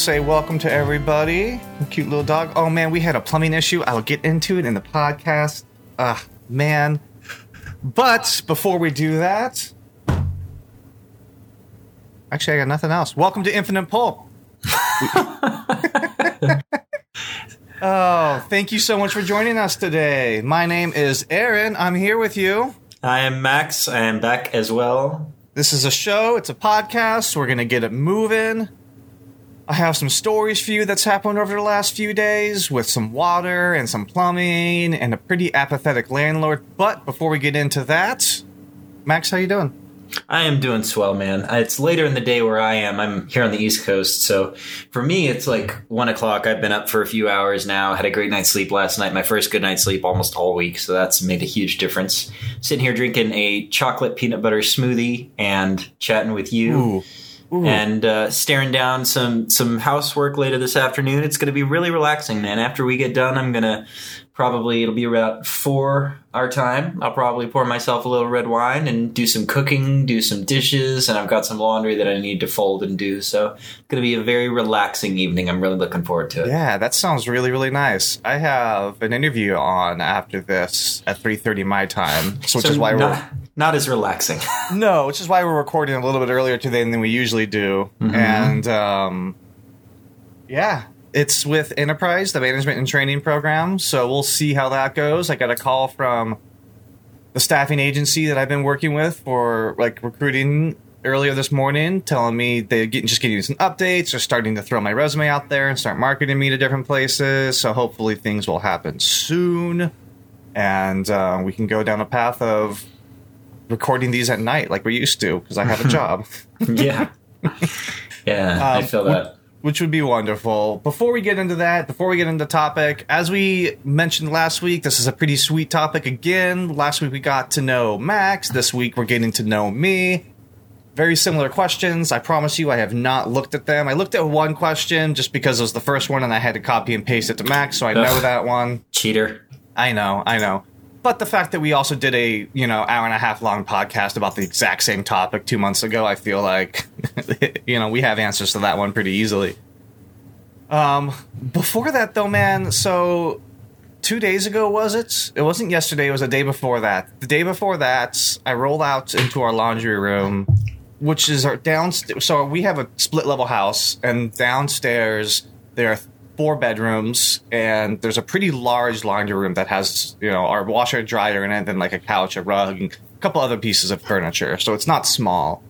say welcome to everybody. Cute little dog. Oh, man, we had a plumbing issue. I'll get into it in the podcast. Man. But before we do that... Actually, I got nothing else. Welcome to Infinite Pulp. Oh, thank you so much for joining us today. My name is Aaron. I'm here with you. I am Max. I am back as well. This is a show. It's a podcast. We're going to get it moving. I have some stories for you that's happened over the last few days with some water and some plumbing and a pretty apathetic landlord. But before we get into that, Max, how you doing? I am doing swell, man. It's later in the day where I am. I'm here on the East Coast. So for me, it's like 1 o'clock. I've been up for a few hours now. Had a great night's sleep last night. My first good night's sleep almost all week. So that's made a huge difference. Sitting here drinking a chocolate peanut butter smoothie and chatting with you. Ooh. Ooh. And staring down some housework later this afternoon. It's going to be really relaxing, man. After we get done, I'm going to probably it'll be about 4 our time. I'll probably pour myself a little red wine and do some cooking, do some dishes, and I've got some laundry that I need to fold and do. So it's going to be a very relaxing evening. I'm really looking forward to it. Yeah, that sounds really, really nice. I have an interview on after this at 3:30 my time, so which is why we're... Not as relaxing. No, which is why we're recording a little bit earlier today than we usually do. Mm-hmm. And, yeah. It's with Enterprise, the management and training program, so we'll see how that goes. I got a call from the staffing agency that I've been working with for like recruiting earlier this morning, telling me they're getting some updates. They're starting to throw my resume out there and start marketing me to different places, so hopefully things will happen soon, and we can go down a path of recording these at night like we used to, because I have a job. Yeah, I feel that. Which would be wonderful. Before we get into the topic, as we mentioned last week, this is a pretty sweet topic again. Last week we got to know Max. This week we're getting to know me. Very similar questions. I promise you I have not looked at them. I looked at one question just because it was the first one and I had to copy and paste it to Max, so I know that one. Cheater. I know. But the fact that we also did a, hour and a half long podcast about the exact same topic 2 months ago, I feel like, we have answers to that one pretty easily. Before that, though, man, so 2 days ago, was it? It wasn't yesterday. It was the day before that. The day before that, I rolled out into our laundry room, which is our downstairs. So we have a split level house, and downstairs there are 4 bedrooms, and there's a pretty large laundry room that has, our washer, dryer in it, and then like a couch, a rug, and a couple other pieces of furniture. So it's not small.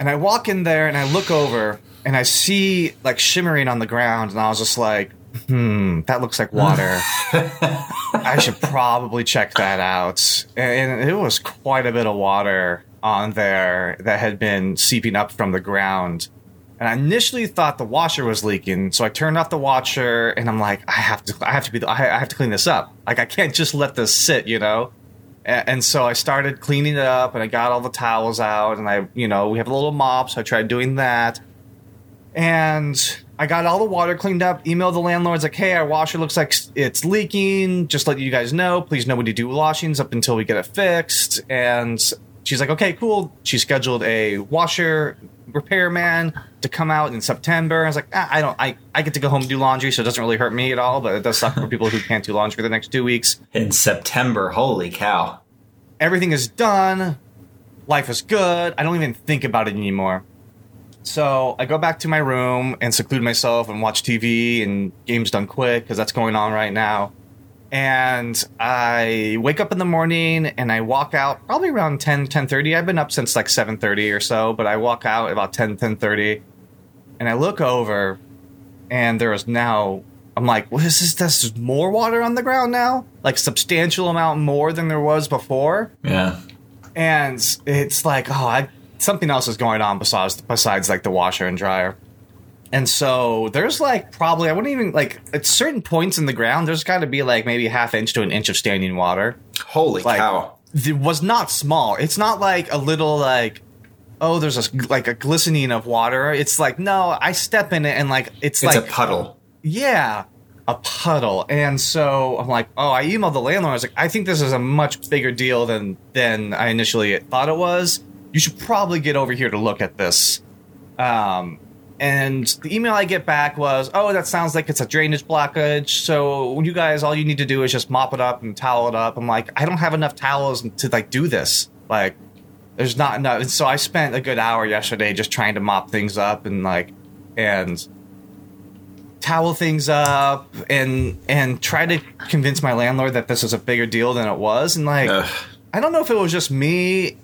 And I walk in there and I look over and I see like shimmering on the ground, and I was just like, that looks like water. I should probably check that out. And it was quite a bit of water on there that had been seeping up from the ground. And I initially thought the washer was leaking, so I turned off the washer, and I'm like, I have to clean this up. Like, I can't just let this sit, And so I started cleaning it up, and I got all the towels out, and we have a little mop, so I tried doing that. And I got all the water cleaned up, emailed the landlords, like, hey, our washer looks like it's leaking. Just let you guys know. Please nobody do washings up until we get it fixed. And she's like, okay, cool. She scheduled a washer repairman to come out in September. I was like, I get to go home and do laundry, so it doesn't really hurt me at all, but it does suck for people who can't do laundry for the next 2 weeks. In September, holy cow. Everything is done. Life is good. I don't even think about it anymore. So I go back to my room and seclude myself and watch TV and Games Done Quick, because that's going on right now. And I wake up in the morning and I walk out probably around 10:30. I've been up since like 7:30 or so, but I walk out about 10:30, and I look over, and there is now, I'm like, what is this? There's more water on the ground now, like substantial amount more than there was before. Yeah. And it's like, something else is going on besides like the washer and dryer. And so there's like probably, I wouldn't even like at certain points in the ground, there's got to be like maybe half inch to an inch of standing water. Holy cow. It was not small. It's not like a little like, oh, there's a glistening of water. It's like, no, I step in it and like it's like a puddle. Yeah, a puddle. And so I'm like, oh, I emailed the landlord. I was like, I think this is a much bigger deal than I initially thought it was. You should probably get over here to look at this. And the email I get back was, oh, that sounds like it's a drainage blockage. So you guys, all you need to do is just mop it up and towel it up. I'm like, I don't have enough towels to like do this. Like, there's not enough. And so I spent a good hour yesterday just trying to mop things up and like, and towel things up and try to convince my landlord that this was a bigger deal than it was. And like, ugh. I don't know if it was just me,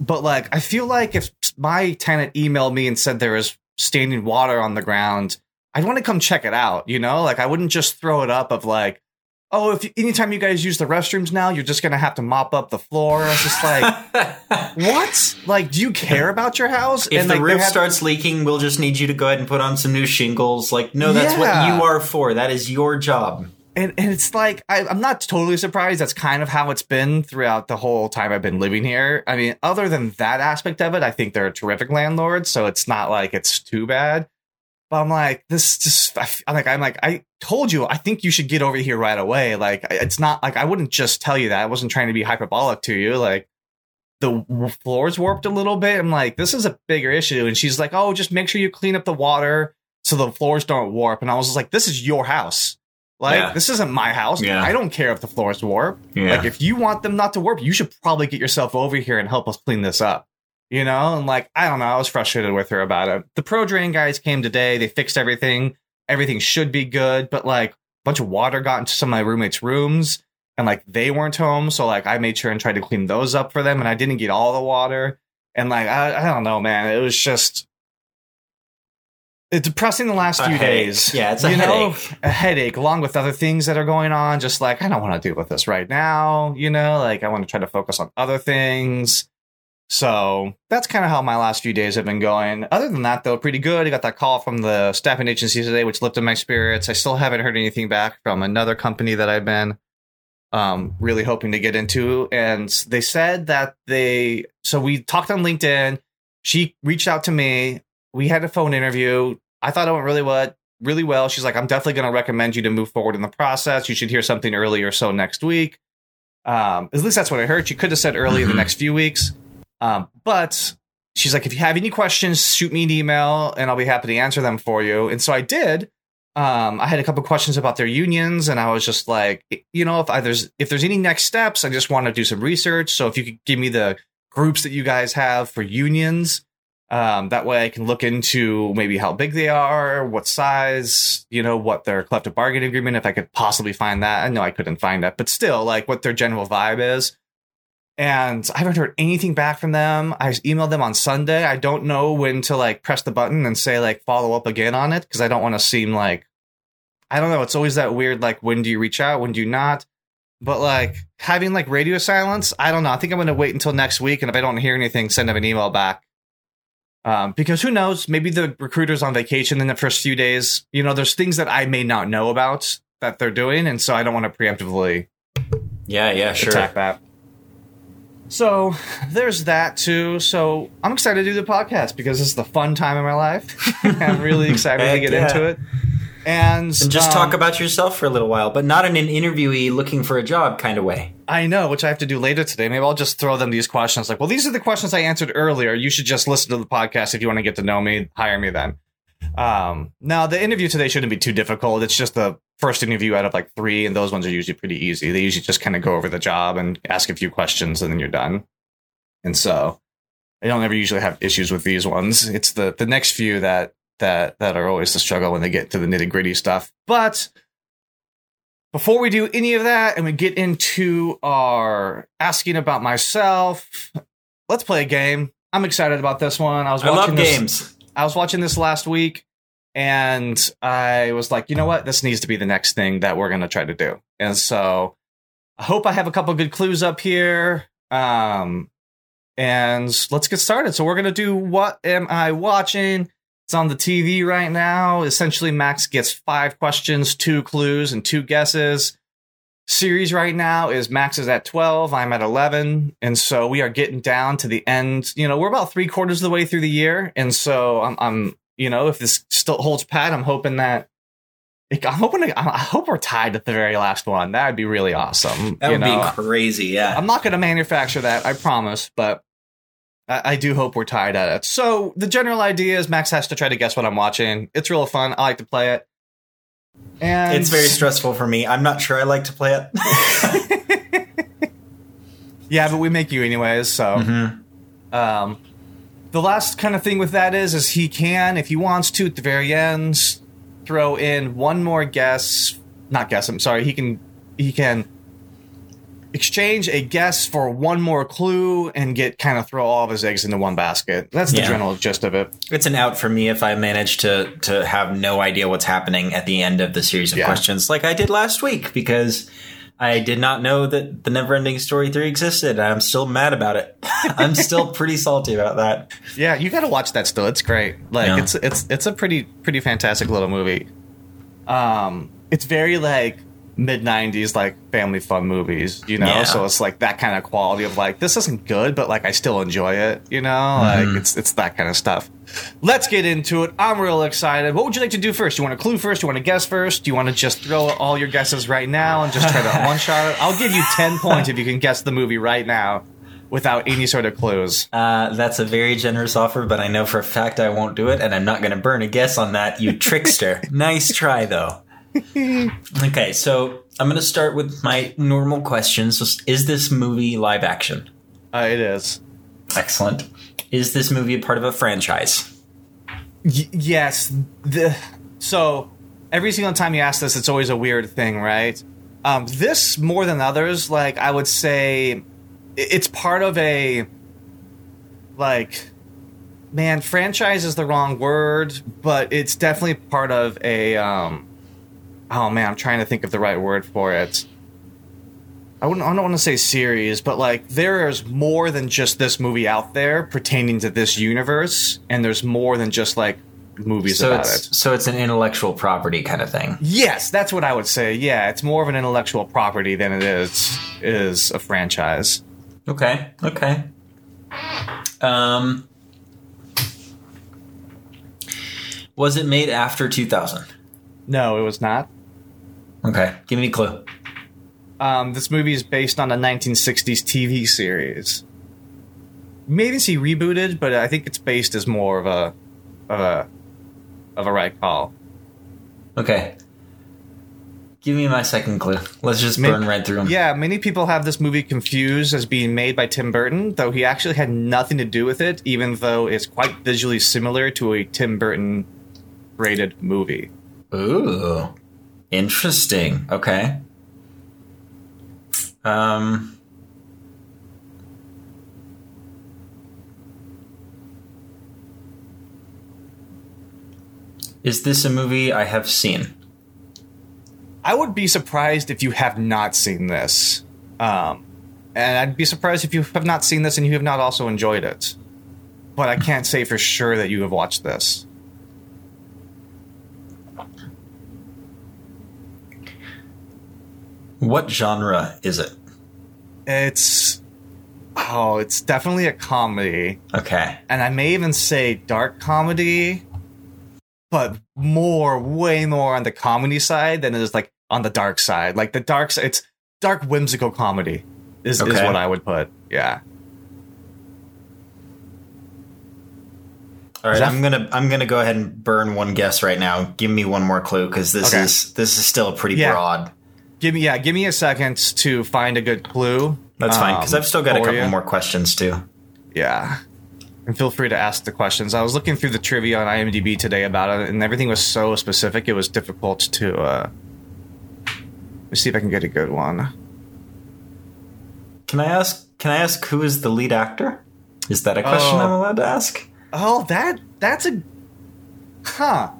but like, I feel like if my tenant emailed me and said there was standing water on the ground, I'd want to come check it out, you know? Like, I wouldn't just throw it up of like, oh, if you, anytime you guys use the restrooms now, you're just going to have to mop up the floor. It's just like, what? Like, do you care about your house? If and, the like, roof starts leaking, we'll just need you to go ahead and put on some new shingles. Like, no, that's what you are for. That is your job. And it's like, I'm not totally surprised. That's kind of how it's been throughout the whole time I've been living here. I mean, other than that aspect of it, I think they're a terrific landlord. So it's not like it's too bad. But I'm like, this just, I'm like, I told you, I think you should get over here right away. Like, it's not like I wouldn't just tell you that. I wasn't trying to be hyperbolic to you. Like, the floor's warped a little bit. I'm like, this is a bigger issue. And she's like, oh, just make sure you clean up the water so the floors don't warp. And I was just like, this is your house. Like, this isn't my house. Yeah. I don't care if the floors warp. Yeah. Like, if you want them not to warp, you should probably get yourself over here and help us clean this up. You know? And, like, I don't know. I was frustrated with her about it. The Pro Drain guys came today. They fixed everything. Everything should be good. But, like, a bunch of water got into some of my roommates' rooms. And, like, they weren't home. So, like, I made sure and tried to clean those up for them. And I didn't get all the water. And, like, I don't know, man. It was just... It's depressing the last few days. Yeah, it's a headache. A headache, along with other things that are going on. Just like, I don't want to deal with this right now. You know, like, I want to try to focus on other things. So that's kind of how my last few days have been going. Other than that, though, pretty good. I got that call from the staffing agency today, which lifted my spirits. I still haven't heard anything back from another company that I've been really hoping to get into. And they said that so we talked on LinkedIn. She reached out to me. We had a phone interview. I thought it went really well. She's like, I'm definitely going to recommend you to move forward in the process. You should hear something early or so next week. At least that's what I heard. She could have said early in the next few weeks. But she's like, if you have any questions, shoot me an email and I'll be happy to answer them for you. And so I did. I had a couple questions about their unions and I was just like, you know, if there's any next steps, I just want to do some research. So if you could give me the groups that you guys have for unions, that way I can look into maybe how big they are, what size, you know, what their collective bargaining agreement, if I could possibly find that. I know I couldn't find that, but still, like, what their general vibe is. And I haven't heard anything back from them. I emailed them on Sunday. I don't know when to, like, press the button and say, like, follow up again on it, because I don't want to seem like, I don't know. It's always that weird, like, when do you reach out? When do you not? But, like, having, like, radio silence, I don't know. I think I'm going to wait until next week. And if I don't hear anything, send them an email back. Because who knows, maybe the recruiter's on vacation in the first few days. You know, there's things that I may not know about that they're doing. And so I don't want to preemptively attack that. So there's that, too. So I'm excited to do the podcast because this is the fun time in my life. I'm really excited to get into it. And just talk about yourself for a little while, but not in an interviewee looking for a job kind of way. I know, which I have to do later today. Maybe I'll just throw them these questions like, well, these are the questions I answered earlier. You should just listen to the podcast. If you want to get to know me, hire me then. Now, the interview today shouldn't be too difficult. It's just the first interview out of like three, and those ones are usually pretty easy. They usually just kind of go over the job and ask a few questions, and then you're done. And so I don't ever usually have issues with these ones. It's the next few that are always the struggle when they get to the nitty gritty stuff. But before we do any of that and we get into our asking about myself, let's play a game. I'm excited about this one. I was watching this last week and I was like, you know what? This needs to be the next thing that we're going to try to do. And so I hope I have a couple good clues up here. And let's get started. So we're going to do What Am I Watching? It's on the TV right now. Essentially, Max gets 5 questions, 2 clues, and 2 guesses. Series right now is Max is at 12, I'm at 11. And so we are getting down to the end. You know, we're about 3/4 of the way through the year. And so I'm you know, if this still holds pat, I hope we're tied at the very last one. That would be really awesome. That would be crazy, yeah. I'm not going to manufacture that, I promise, but I do hope we're tired at it. So the general idea is Max has to try to guess what I'm watching. It's real fun. I like to play it. And it's very stressful for me. I'm not sure I like to play it. Yeah, but we make you anyways. So the last kind of thing with that is he can, if he wants to, at the very end, throw in one more guess. Not guess. I'm sorry. He can exchange a guess for one more clue and get kind of throw all of his eggs into one basket. That's the general gist of it. It's an out for me if I manage to have no idea what's happening at the end of the series of questions like I did last week, because I did not know that the Neverending Story 3 existed. I'm still mad about it. I'm still pretty salty about that. Yeah, you got to watch that still. It's great. Like it's a pretty fantastic little movie. It's very like mid-90s like family fun movies, you know. So it's like that kind of quality of like, this isn't good, but like I still enjoy it, you know. Like it's that kind of stuff. Let's get into it. I'm real excited. What would you like to do first? You want a clue first? You want a guess first? Do you want to just throw all your guesses right now and just try to one shot it? I'll give you 10 points if you can guess the movie right now without any sort of clues. That's a very generous offer, but I know for a fact I won't do it, and I'm not going to burn a guess on that, you trickster. Nice try though. Okay, so I'm going to start with my normal questions. Is this movie live action? It is. Excellent. Is this movie a part of a franchise? Yes. So every single time you ask this, it's always a weird thing, right? This, more than others, like I would say it's part of a, like... Man, franchise is the wrong word, but it's definitely part of a... Oh, man, I'm trying to think of the right word for it. I don't want to say series, but, like, there is more than just this movie out there pertaining to this universe, and there's more than just, like, movies about it. So it's an intellectual property kind of thing. Yes, that's what I would say. Yeah, it's more of an intellectual property than it is a franchise. Okay. Was it made after 2000? No, it was not. Okay, give me a clue. This movie is based on a 1960s TV series. Maybe it's rebooted, but I think it's based as more of a right call. Okay, give me my second clue. Let's just burn right through them. Yeah, many people have this movie confused as being made by Tim Burton, though he actually had nothing to do with it, even though it's quite visually similar to a Tim Burton rated movie. Ooh, interesting. Okay. Is this a movie I have seen? I would be surprised if you have not seen this. And I'd be surprised if you have not seen this and you have not also enjoyed it. But I can't say for sure that you have watched this. What genre is it? It's definitely a comedy. Okay. And I may even say dark comedy, but way more on the comedy side than it is like on the dark side. Like the dark side, it's dark whimsical comedy is what I would put. Yeah. All right, I'm gonna go ahead and burn one guess right now. Give me one more clue, because this is still pretty broad. Give me a second to find a good clue. That's fine, because I've still got a couple more questions, too. Yeah. And feel free to ask the questions. I was looking through the trivia on IMDb today about it, and everything was so specific, it was difficult to... Let me see if I can get a good one. Can I ask who is the lead actor? Is that a question I'm allowed to ask? Oh, that's a... Huh.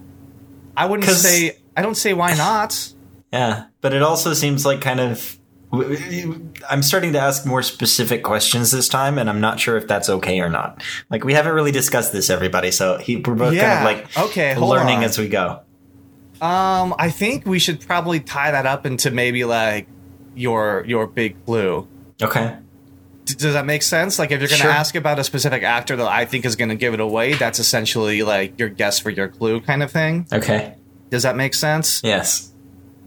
I wouldn't say... I don't say why not. Yeah, but it also seems like kind of... I'm starting to ask more specific questions this time, and I'm not sure if that's okay or not. Like, we haven't really discussed this, everybody, so we're both kind of like learning as we go. I think we should probably tie that up into maybe like your big clue. Okay. Does that make sense? Like, if you're going to ask about a specific actor that I think is going to give it away, that's essentially like your guess for your clue kind of thing. Okay. Does that make sense? Yes.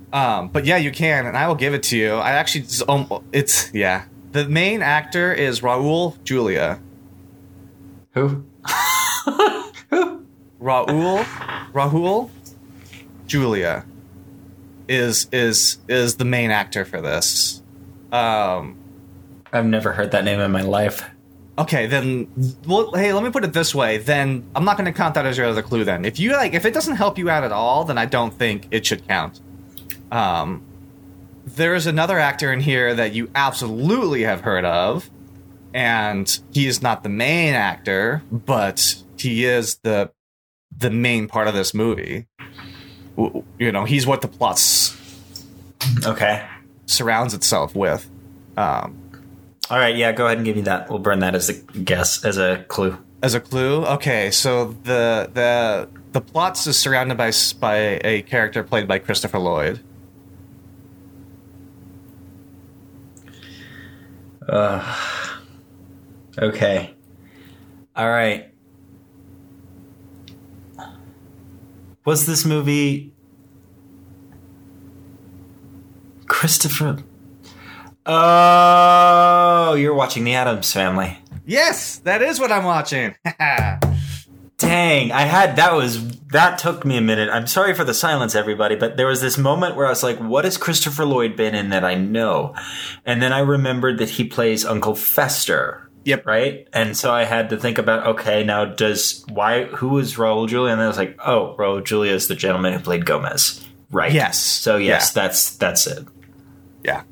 But yeah, you can, and I will give it to you. I actually, the main actor is Rahul Julia. Who? Who? Rahul Julia is the main actor for this. I've never heard that name in my life. Okay, then, well, hey, let me put it this way. Then I'm not going to count that as your other clue. Then, if you like, if it doesn't help you out at all, then I don't think it should count. There is another actor in here that you absolutely have heard of, and he is not the main actor, but he is the main part of this movie. You know, he's what the plot surrounds itself with. All right, yeah, go ahead and give me that. We'll burn that as a guess, as a clue. As a clue? Okay, so the plot is surrounded by a character played by Christopher Lloyd. Okay. All right. Was this movie Christopher... Oh, you're watching The Addams Family. Yes, that is what I'm watching. Dang, that took me a minute. I'm sorry for the silence, everybody, but there was this moment where I was like, what has Christopher Lloyd been in that I know? And then I remembered that he plays Uncle Fester. Yep. Right? And so I had to think about, okay, now who is Rahul Julia? And then I was like, oh, Rahul Julia is the gentleman who played Gomez. Right. Yes. So yes, yeah. That's it. Yeah.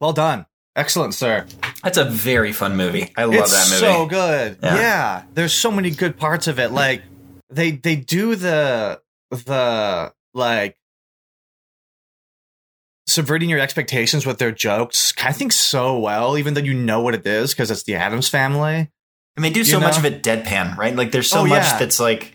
Well done. Excellent, sir. That's a very fun movie. I love that movie. It's so good. Yeah. There's so many good parts of it. Like they do the like subverting your expectations with their jokes, I think, so well, even though you know what it is because it's The Addams Family. I mean, they do so much of it deadpan, right? Like there's so much that's like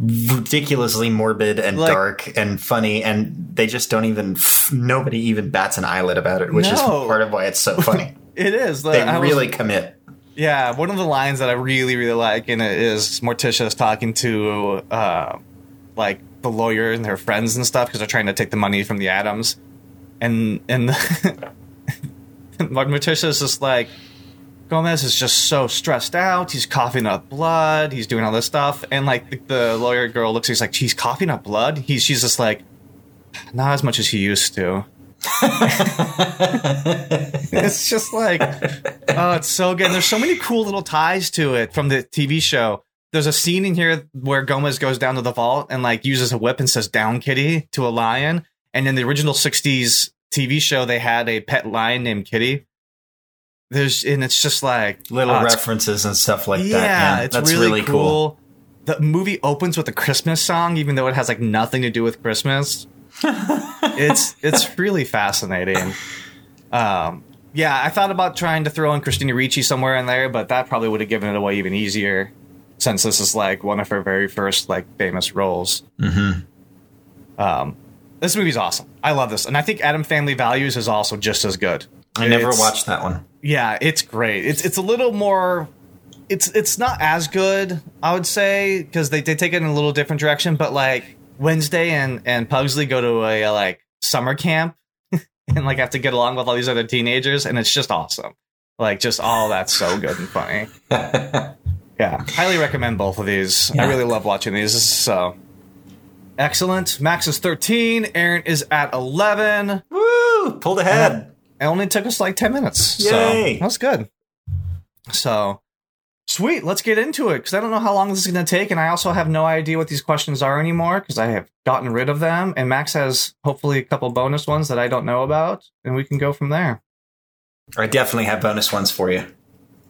ridiculously morbid and like, dark and funny, and they just don't even nobody even bats an eyelid about it, which is part of why it's so funny. It is. Like, I really commit. Yeah, one of the lines that I really, really like in it is Morticia's talking to like the lawyer and her friends and stuff because they're trying to take the money from the Addams, and Morticia's just like, Gomez is just so stressed out. He's coughing up blood. He's doing all this stuff. And, like, the lawyer girl looks, he's like, he's coughing up blood? She's just like, not as much as he used to. It's just like, oh, it's so good. And there's so many cool little ties to it from the TV show. There's a scene in here where Gomez goes down to the vault and, like, uses a whip and says, down, kitty, to a lion. And in the original 60s TV show, they had a pet lion named Kitty. And it's just like little references and stuff like that. Yeah, that's really cool. The movie opens with a Christmas song, even though it has like nothing to do with Christmas. It's really fascinating. Yeah, I thought about trying to throw in Christina Ricci somewhere in there, but that probably would have given it away even easier, since this is like one of her very first like famous roles. Mm-hmm. This movie's awesome. I love this, and I think Addams Family Values is also just as good. I never watched that one. Yeah, it's great. It's a little more. It's not as good, I would say, because they take it in a little different direction. But like Wednesday and Pugsley go to a like summer camp and like have to get along with all these other teenagers, and it's just awesome. Like just that's so good and funny. Yeah, highly recommend both of these. Yeah. I really love watching these. So excellent. Max is 13. Aaron is at 11. Woo! Pulled ahead. It only took us like 10 minutes. Yay. So that's good. So sweet. Let's get into it, because I don't know how long this is going to take. And I also have no idea what these questions are anymore, because I have gotten rid of them. And Max has hopefully a couple bonus ones that I don't know about, and we can go from there. I definitely have bonus ones for you.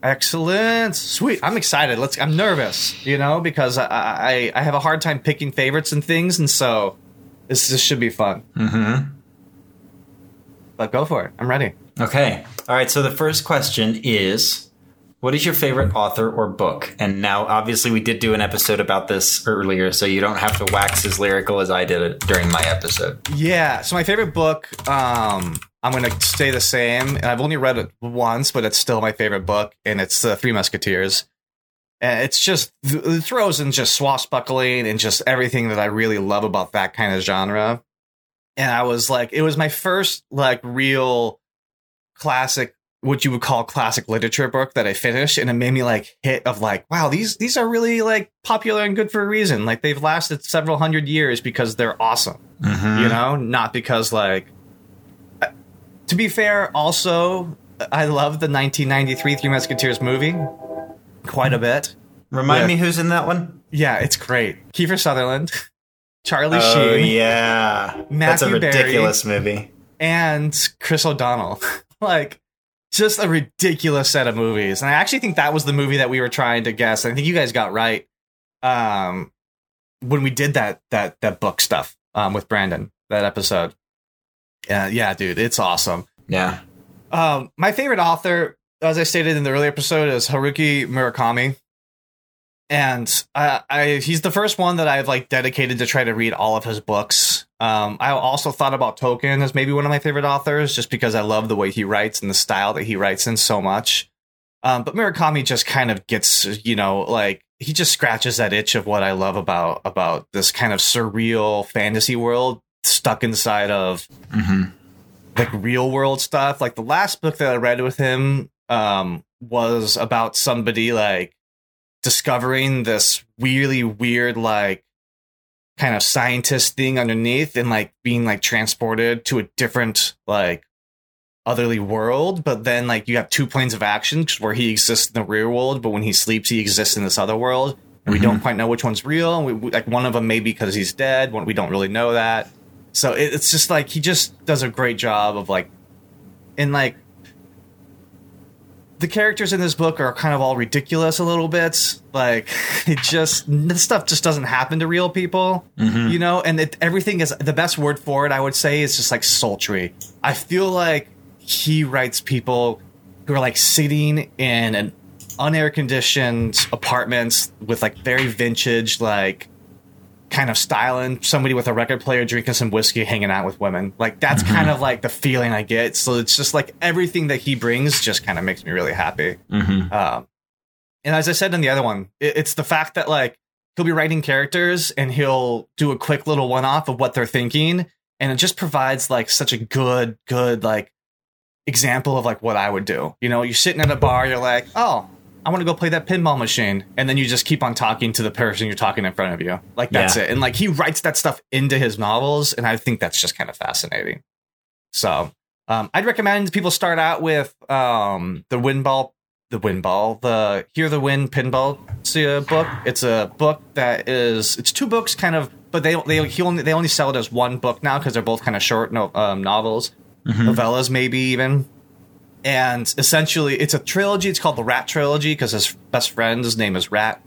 Excellent. Sweet. I'm excited. I'm nervous, you know, because I have a hard time picking favorites and things. And so this should be fun. Mm-hmm. But go for it. I'm ready. Okay. All right. So the first question is, what is your favorite author or book? And now, obviously, we did do an episode about this earlier, so you don't have to wax as lyrical as I did it during my episode. Yeah. So my favorite book, I'm going to stay the same. I've only read it once, but it's still my favorite book, and it's The Three Musketeers. And it's just it throws in just swashbuckling and just everything that I really love about that kind of genre. And I was like, it was my first like real classic what you would call classic literature book that I finished, and it made me like hit of like, wow, these are really like popular and good for a reason. Like they've lasted several hundred years because they're awesome, you know, not because like, to be fair. Also, I love the 1993 Three Musketeers movie quite a bit. Remind me who's in that one. Yeah, it's great. Kiefer Sutherland, Charlie Sheen. Yeah. Matthew That's a ridiculous Berry, movie. And Chris O'Donnell. Like, just a ridiculous set of movies. And I actually think that was the movie that we were trying to guess. I think you guys got right when we did that book stuff with Brandon, that episode. Yeah, dude, it's awesome. Yeah. My favorite author, as I stated in the earlier episode, is Haruki Murakami. And he's the first one that I've like dedicated to try to read all of his books. I also thought about Tolkien as maybe one of my favorite authors, just because I love the way he writes and the style that he writes in so much. But Murakami just kind of gets, you know, like he just scratches that itch of what I love about this kind of surreal fantasy world stuck inside of like real world stuff. Like the last book that I read with him was about somebody like discovering this really weird, like kind of scientist thing underneath, and like being like transported to a different, like otherly world. But then like you have two planes of action where he exists in the real world, but when he sleeps, he exists in this other world. And we don't quite know which one's real. And we, like one of them maybe because he's dead. One, we don't really know that. So it's just like, he just does a great job of like, and like, the characters in this book are kind of all ridiculous a little bit. Like it just, this stuff just doesn't happen to real people, you know, and everything is the best word for it. I would say is just like sultry. I feel like he writes people who are like sitting in an unair conditioned apartment with like very vintage, like kind of styling, somebody with a record player, drinking some whiskey, hanging out with women. Like that's kind of like the feeling I get. So it's just like everything that he brings just kind of makes me really happy. And as I said in the other one, it's the fact that like he'll be writing characters and he'll do a quick little one off of what they're thinking. And it just provides like such a good like example of like what I would do. You know, you're sitting at a bar, you're like, oh, I want to go play that pinball machine. And then you just keep on talking to the person you're talking in front of you. Like, that's it. And like, he writes that stuff into his novels. And I think that's just kind of fascinating. So I'd recommend people start out with the Hear the Wind Pinball book. It's a book that is, it's two books kind of, but they only sell it as one book now because they're both kind of short novels, novellas maybe even. And essentially, it's a trilogy. It's called the Rat Trilogy because his best friend, his name is Rat.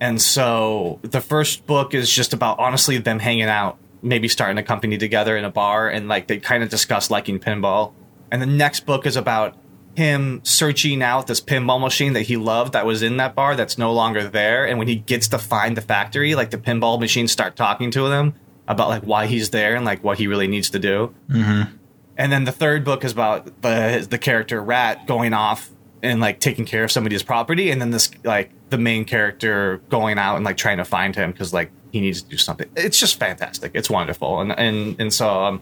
And so the first book is just about, honestly, them hanging out, maybe starting a company together in a bar. And like they kind of discuss liking pinball. And the next book is about him searching out this pinball machine that he loved that was in that bar that's no longer there. And when he gets to find the factory, like the pinball machines start talking to him about like why he's there and like what he really needs to do. And then the third book is about the character Rat going off and like taking care of somebody's property. And then this, like the main character going out and like trying to find him because like he needs to do something. It's just fantastic. It's wonderful. And so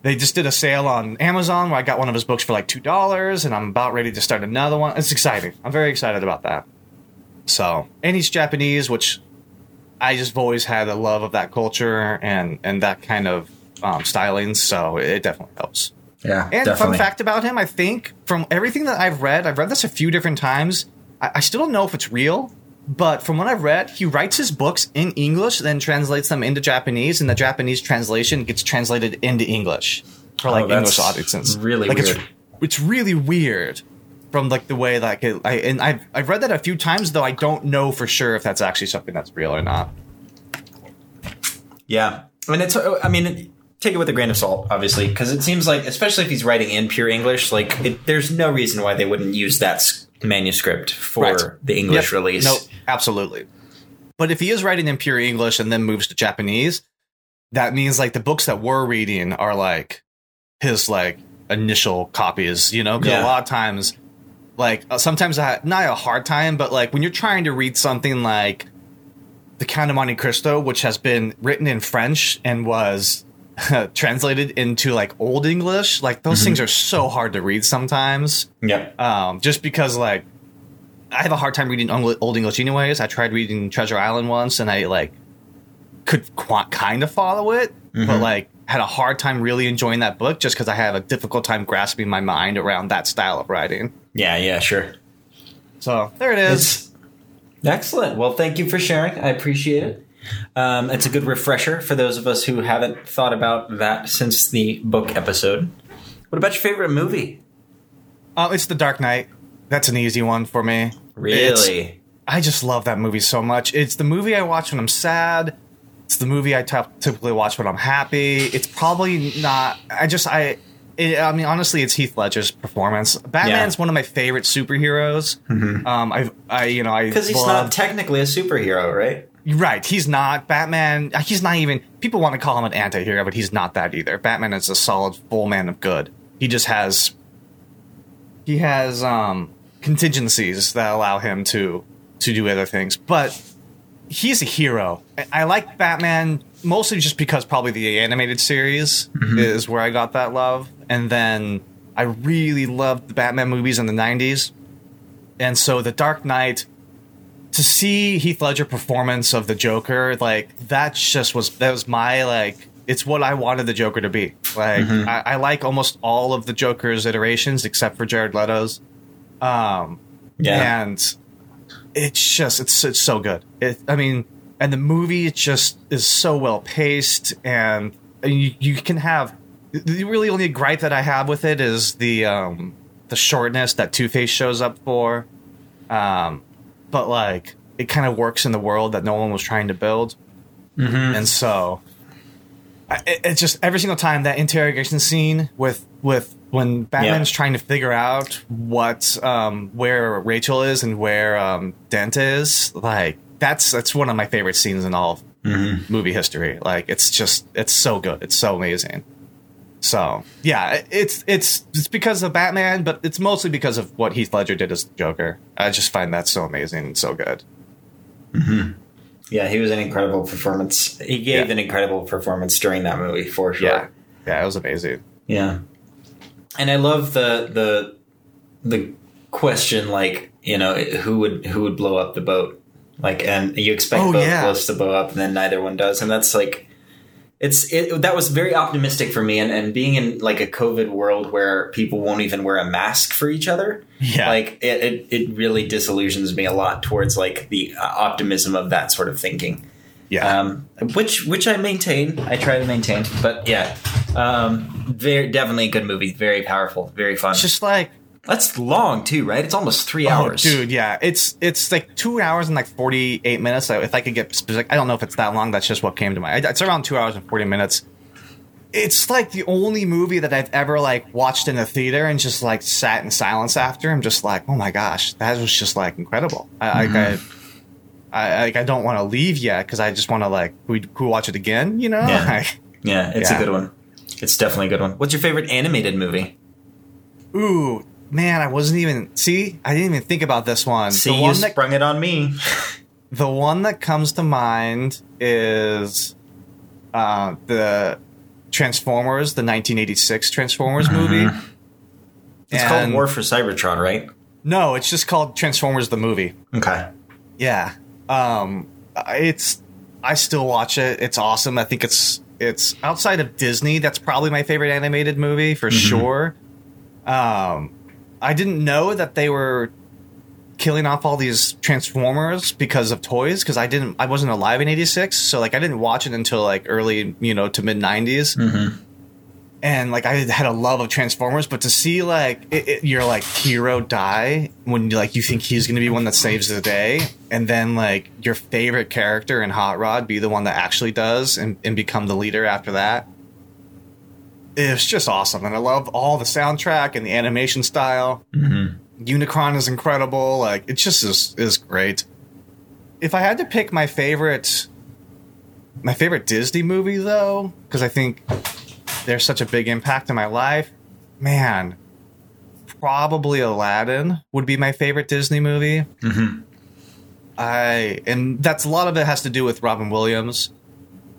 they just did a sale on Amazon where I got one of his books for like $2 and I'm about ready to start another one. It's exciting. I'm very excited about that. So, and he's Japanese, which I just always had a love of that culture and that kind of styling, so it definitely helps. Yeah, and definitely. Fun fact about him, I think from everything that I've read this a few different times, I still don't know if it's real, but from what I've read, he writes his books in English, then translates them into Japanese, and the Japanese translation gets translated into English for like English audiences. Really, like weird. It's really weird from like the way like it, I've read that a few times, though I don't know for sure if that's actually something that's real or not. Yeah, I mean. Take it with a grain of salt, obviously, because it seems like, especially if he's writing in pure English, like there's no reason why they wouldn't use that manuscript for the English release. No, absolutely. But if he is writing in pure English and then moves to Japanese, that means like the books that we're reading are like his like initial copies, you know, because a lot of times, like sometimes not a hard time, but like when you're trying to read something like The Count of Monte Cristo, which has been written in French and was translated into like old English, like those things are so hard to read sometimes. Yeah. Just because like I have a hard time reading old English anyways. I tried reading Treasure Island once and I like could kind of follow it, but like had a hard time really enjoying that book just because I have a difficult time grasping my mind around that style of writing. Yeah. Yeah, sure. So there it is. Excellent. Well, thank you for sharing. I appreciate it. It's a good refresher for those of us who haven't thought about that since the book episode. What about your favorite movie? It's The Dark Knight. That's an easy one for me. Really? I just love that movie so much. It's the movie I watch when I'm sad. It's the movie I typically watch when I'm happy. It's probably not... I mean, honestly, it's Heath Ledger's performance. Batman's one of my favorite superheroes. Because he's not technically a superhero, right? Right. He's not. Batman, he's not even... People want to call him an anti-hero, but he's not that either. Batman is a solid full man of good. He just has... He has contingencies that allow him to do other things. But he's a hero. I like Batman... Mostly just because probably the animated series is where I got that love. And then I really loved the Batman movies in the 90s. And so The Dark Knight, to see Heath Ledger's performance of the Joker, like that was my, like, it's what I wanted the Joker to be. Like I like almost all of the Joker's iterations except for Jared Leto's. And it's just, it's so good. And the movie, it just is so well paced, and you can have the really only gripe that I have with it is the shortness that Two-Face shows up for, but like it kind of works in the world that no one was trying to build, and so it's just every single time that interrogation scene with when Batman's trying to figure out what where Rachel is and where Dent is, like. That's one of my favorite scenes in all of movie history. Like it's so good. It's so amazing. So yeah, it's because of Batman, but it's mostly because of what Heath Ledger did as the Joker. I just find that so amazing and so good. Yeah, he was an incredible performance. He gave an incredible performance during that movie for sure. Yeah, it was amazing. Yeah, and I love the question, like, you know, who would blow up the boat. Like, and you expect both boats to blow up, and then neither one does. And that's like, that was very optimistic for me. And being in like a COVID world where people won't even wear a mask for each other, like it really disillusions me a lot towards like the optimism of that sort of thinking. Yeah. Which I try to maintain, but yeah, very definitely a good movie. Very powerful, very fun. It's just like. That's long, too, right? It's almost 3 hours. Dude, yeah. It's like 2 hours and like 48 minutes. So if I could get specific, I don't know if it's that long. That's just what came to mind. It's around 2 hours and 40 minutes. It's like the only movie that I've ever like watched in a theater and just like sat in silence after. I'm just like, oh, my gosh, that was just like incredible. I don't want to leave yet because I just want to like we watch it again, you know? Yeah, it's a good one. It's definitely a good one. What's your favorite animated movie? Ooh. Man, I didn't even think about this one. See, you sprung it on me. The one that comes to mind is the Transformers, the 1986 Transformers movie. It's called War for Cybertron, right? No, it's just called Transformers the movie. Okay. Yeah. I still watch it. It's awesome. I think it's outside of Disney. That's probably my favorite animated movie for sure. I didn't know that they were killing off all these Transformers because of toys, because I wasn't alive in 86, so like I didn't watch it until like early, you know, to mid 90s, and like I had a love of Transformers, but to see like your like hero die when like you think he's gonna be one that saves the day, and then like your favorite character in Hot Rod be the one that actually does and become the leader after that. It's just awesome, and I love all the soundtrack and the animation style. Unicron is incredible. Like it just is great. If I had to pick my favorite Disney movie, though, because I think there's such a big impact in my life, man, probably Aladdin would be my favorite Disney movie. And that's a lot of it has to do with Robin Williams.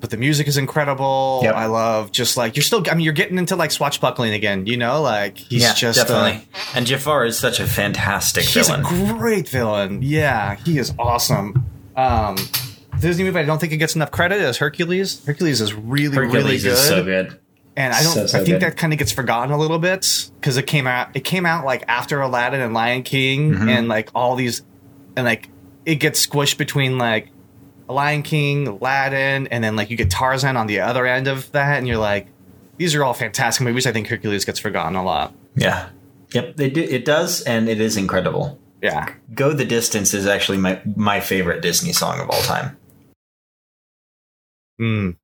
But the music is incredible. Yep. I love just like you're still. I mean, you're getting into like swashbuckling again. You know, like he's just definitely. And Jafar is such a fantastic villain. He's a great villain. Yeah, he is awesome. Disney movie I don't think it gets enough credit is Hercules. Hercules is really good. Is so good. And I don't. I think that kind of gets forgotten a little bit because it came out. It came out like after Aladdin and Lion King and like all these, and like it gets squished between like. Lion King, Aladdin, and then like you get Tarzan on the other end of that, and you're like, these are all fantastic movies. I think Hercules gets forgotten a lot. Yeah. Yep, they do. It does, and it is incredible. Yeah. Go the Distance is actually my favorite Disney song of all time.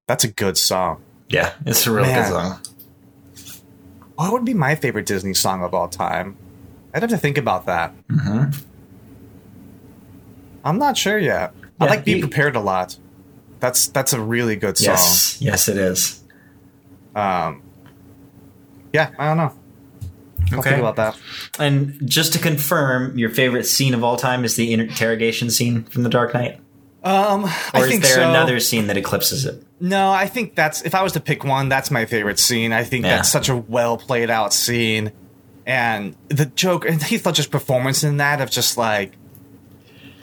That's a good song. Yeah, it's a real good song. What would be my favorite Disney song of all time? I'd have to think about that. I'm not sure yet. Yeah, I like Be Prepared a lot. That's a really good song. Yes, it is. Yeah, I don't know. I'll think about that. And just to confirm, your favorite scene of all time is the interrogation scene from The Dark Knight? Or is there another scene that eclipses it? No, I think that's... If I was to pick one, that's my favorite scene. I think that's such a well-played-out scene. And the Joker... And Heath Ledger's performance in that of just like...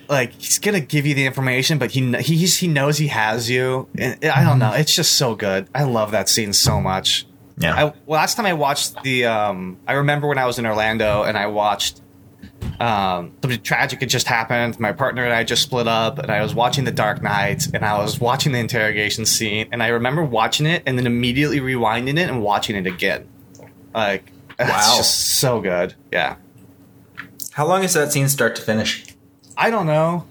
Like he's gonna give you the information, but he knows he has you. And I don't know. It's just so good. I love that scene so much. Yeah. Last time I watched the, I remember when I was in Orlando and I watched something tragic had just happened. My partner and I just split up, and I was watching The Dark Knight, and I was watching the interrogation scene, and I remember watching it and then immediately rewinding it and watching it again. Like it's just so good. Yeah. How long is that scene start to finish? I don't know.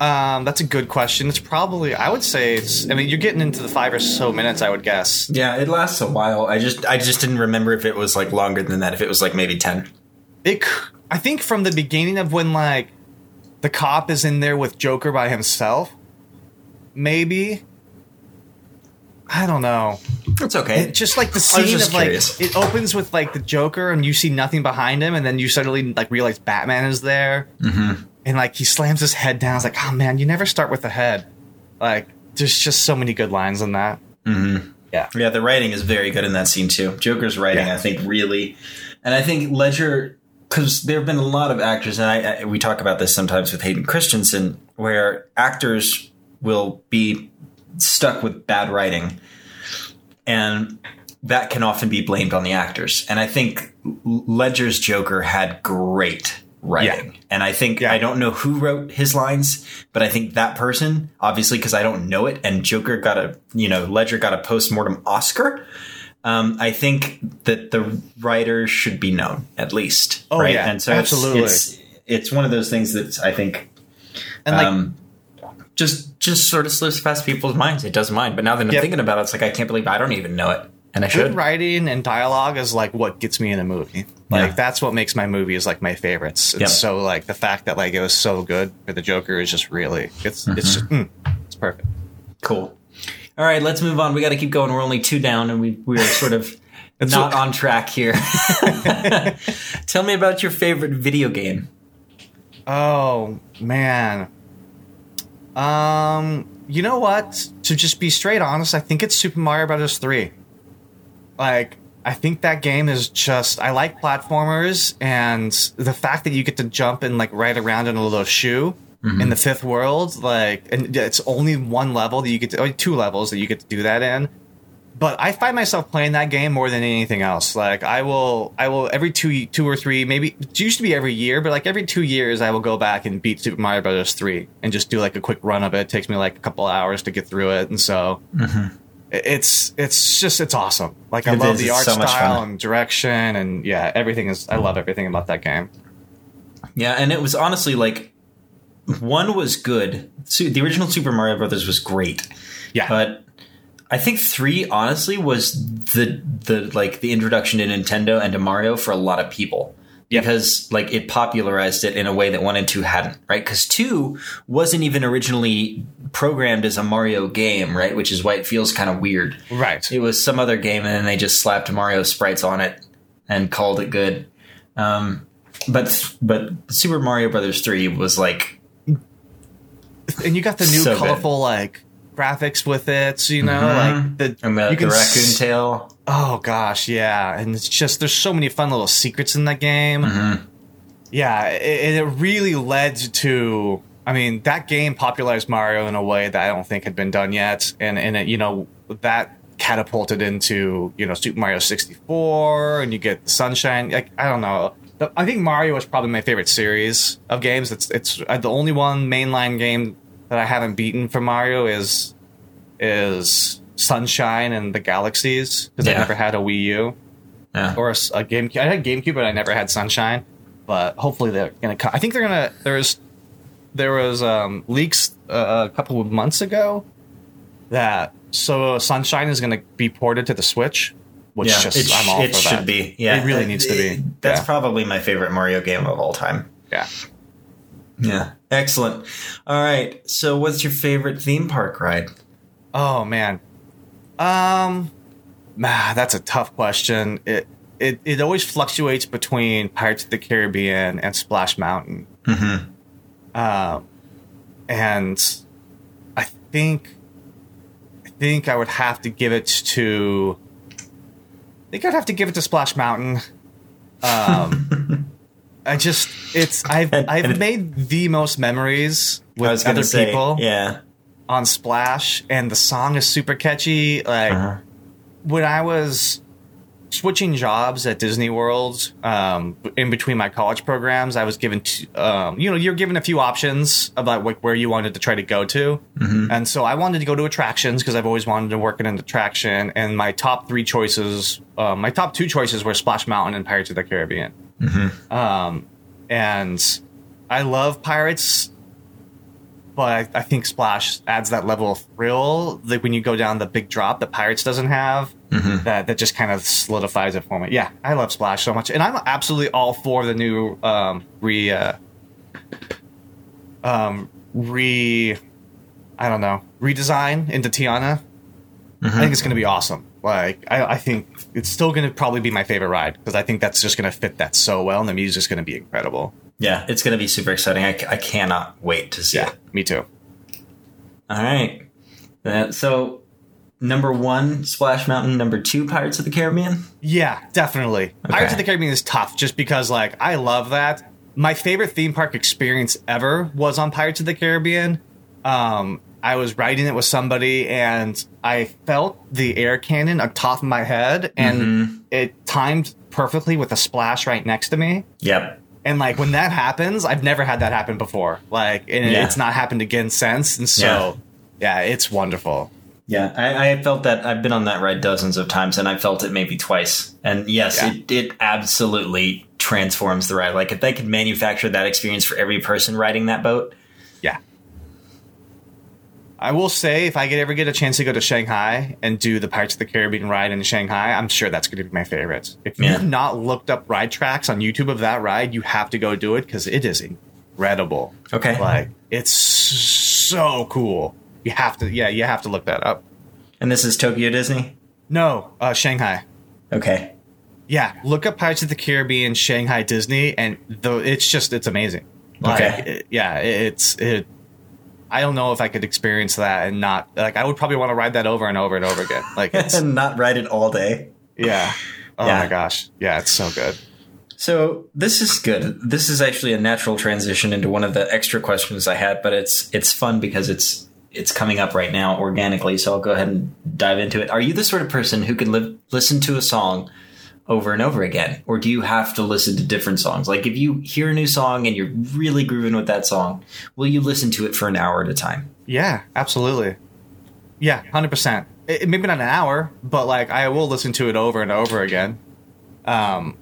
That's a good question. It's probably, I would say it's, I mean, you're getting into the 5 or so minutes, I would guess. Yeah, it lasts a while. I just didn't remember if it was like longer than that, if it was like maybe 10. I think from the beginning of when like the cop is in there with Joker by himself, maybe. I don't know. It's okay. It, just like the scene of curious. Like it opens with like the Joker and you see nothing behind him, and then you suddenly like realize Batman is there. And, like, he slams his head down. It's like, oh, man, you never start with the head. Like, there's just so many good lines in that. Yeah. Yeah, the writing is very good in that scene, too. Joker's writing, I think, really. And I think Ledger, because there have been a lot of actors, and we talk about this sometimes with Hayden Christensen, where actors will be stuck with bad writing. And that can often be blamed on the actors. And I think Ledger's Joker had great writing. Yeah. And I think, I don't know who wrote his lines, but I think that person, obviously, because I don't know it, and Joker got a, Ledger got a post-mortem Oscar. I think that the writer should be known, at least. Oh, right? Yeah, and so absolutely. It's one of those things that I think and just sort of slips past people's minds. It does mine. But now that I'm thinking about it, it's like, I can't believe I don't even know it. And I should. Good writing and dialogue is like what gets me in a movie. Like that's what makes my movies like my favorites. It's so like the fact that like it was so good for the Joker is just really it's perfect. Cool. All right, let's move on. We got to keep going. We're only 2 down, and we're sort of not on track here. Tell me about your favorite video game. Oh man. You know what? To just be straight honest, I think it's Super Mario Bros. 3. Like, I think that game is just... I like platformers, and the fact that you get to jump and, like, ride around in a little shoe in the 5th world, like... And it's only 1 level that you get to... Only 2 levels that you get to do that in. But I find myself playing that game more than anything else. Like, I will every two or three, maybe... It used to be every year, but, like, every 2 years, I will go back and beat Super Mario Bros. 3 and just do, like, a quick run of it. It takes me, like, a couple hours to get through it, and so... It's just, it's awesome. Like, I love the art style and direction, and everything is, I love everything about that game. Yeah, and it was honestly, like, 1 was good. The original Super Mario Brothers was great. Yeah. But I think 3, honestly, was the introduction to Nintendo and to Mario for a lot of people. Yep. Because, like, it popularized it in a way that 1 and 2 hadn't, right? Because 2 wasn't even originally programmed as a Mario game, right? Which is why it feels kind of weird. Right. It was some other game, and then they just slapped Mario sprites on it and called it good. But Super Mario Brothers 3 was, like... And you got the new colorful, like... graphics with it, you know, like the raccoon tail. Oh gosh, yeah, and it's just there's so many fun little secrets in that game. Yeah, it really led to. I mean, that game popularized Mario in a way that I don't think had been done yet, and it, you know, that catapulted into, you know, Super Mario 64, and you get Sunshine. Like, I don't know. I think Mario is probably my favorite series of games. It's the only one mainline game that I haven't beaten for Mario is Sunshine and the Galaxies, because I never had a Wii U or a GameCube. I had GameCube, but I never had Sunshine. But hopefully they're gonna. I think they're gonna. There was leaks a couple of months ago that Sunshine is gonna be ported to the Switch. Which I'm all for that. It should be. Yeah. It really needs to be. That's probably my favorite Mario game of all time. Yeah. Yeah. Excellent. All right. So what's your favorite theme park ride? Oh, man. That's a tough question. It always fluctuates between Pirates of the Caribbean and Splash Mountain. Mm-hmm. And I think I would have to give it to... Splash Mountain. I've made the most memories with other people. Yeah. On Splash, and the song is super catchy. Like when I was switching jobs at Disney World, in between my college programs, I was given you're given a few options about where you wanted to try to go to. Mm-hmm. And so I wanted to go to attractions because I've always wanted to work in an attraction. And my top three choices, my top two choices were Splash Mountain and Pirates of the Caribbean. Mm-hmm. And I love Pirates, but I think Splash adds that level of thrill, like when you go down the big drop that Pirates doesn't have, that just kind of solidifies it for me. Yeah, I love Splash so much, and I'm absolutely all for the new redesign into Tiana. I think it's going to be awesome. Like, I think it's still going to probably be my favorite ride, because I think that's just going to fit that so well, and the music's going to be incredible. Yeah, it's going to be super exciting. I cannot wait to see it. Me too. All right. So, number one, Splash Mountain. Number two, Pirates of the Caribbean? Yeah, definitely. Okay. Pirates of the Caribbean is tough just because, like, I love that. My favorite theme park experience ever was on Pirates of the Caribbean. I was riding it with somebody, and I felt the air cannon up top of my head, and it timed perfectly with a splash right next to me. Yep. And, like, when that happens, I've never had that happen before. Like, and it's not happened again since. And so, yeah it's wonderful. Yeah, I felt that. I've been on that ride dozens of times, and I felt it maybe twice. And, yes, it absolutely transforms the ride. Like, if they could manufacture that experience for every person riding that boat. Yeah. I will say, if I could ever get a chance to go to Shanghai and do the Pirates of the Caribbean ride in Shanghai, I'm sure that's going to be my favorite. If you've not looked up ride tracks on YouTube of that ride, you have to go do it, because it is incredible. Okay. Like, it's so cool. You have to look that up. And this is Tokyo Disney? No, Shanghai. Okay. Yeah, look up Pirates of the Caribbean, Shanghai Disney, and it's amazing. Like, okay. I don't know if I could experience that and not, like, I would probably want to ride that over and over and over again. Like, and not ride it all day. Yeah. Oh my gosh. Yeah. It's so good. So this is good. This is actually a natural transition into one of the extra questions I had, but it's fun because it's coming up right now organically. So I'll go ahead and dive into it. Are you the sort of person who can listen to a song over and over again? Or do you have to listen to different songs? Like, if you hear a new song and you're really grooving with that song, will you listen to it for an hour at a time? Yeah, absolutely. Yeah, 100%. Maybe not an hour, but, like, I will listen to it over and over again. My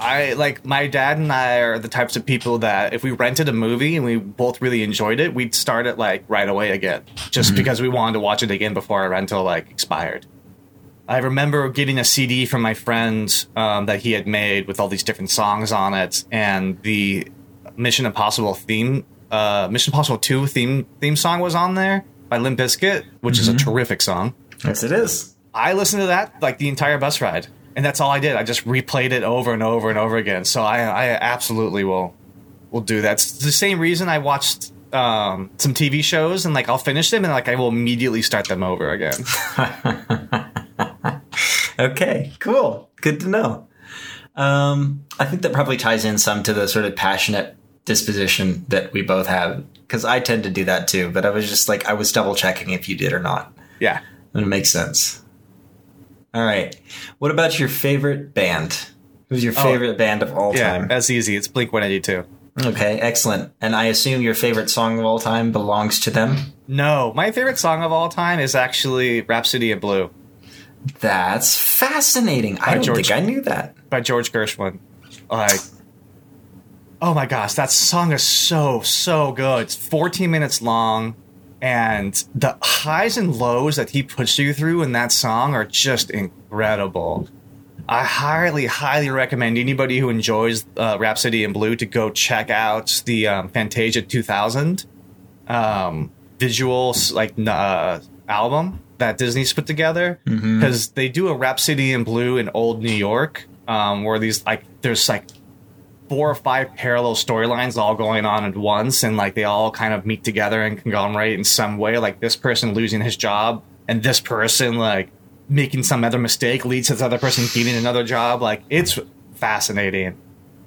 dad and I are the types of people that if we rented a movie and we both really enjoyed it, we'd start it, like, right away again, just because we wanted to watch it again before our rental, like, expired. I remember getting a CD from my friend that he had made with all these different songs on it, and the Mission Impossible 2 theme song was on there by Limp Bizkit, which is a terrific song. Yes, it is. I listened to that like the entire bus ride, and that's all I did. I just replayed it over and over and over again. So I absolutely will do that. It's the same reason I watched some TV shows, and like I'll finish them, and like I will immediately start them over again. Okay, cool, good to know. I think that probably ties in some to the sort of passionate disposition that we both have, because I tend to do that too. But I was just like, I was double checking if you did or not. Yeah, and it makes sense. All right, what about your favorite band? Who's your favorite band of all time? Yeah, that's easy. It's Blink-182. Okay, excellent. And I assume your favorite song of all time belongs to them? No, my favorite song of all time is actually Rhapsody in Blue. That's fascinating. I don't think I knew that. By George Gershwin. Like, oh my gosh, that song is so, so good. It's 14 minutes long, and the highs and lows that he puts you through in that song are just incredible. I highly, highly recommend anybody who enjoys Rhapsody in Blue to go check out the Fantasia 2000 visual album that Disney's put together, because they do a Rhapsody in Blue in old New York, where these there's 4 or 5 parallel storylines all going on at once, and like they all kind of meet together and conglomerate in some way. Like this person losing his job, and this person making some other mistake leads to this other person getting another job. Like, it's fascinating.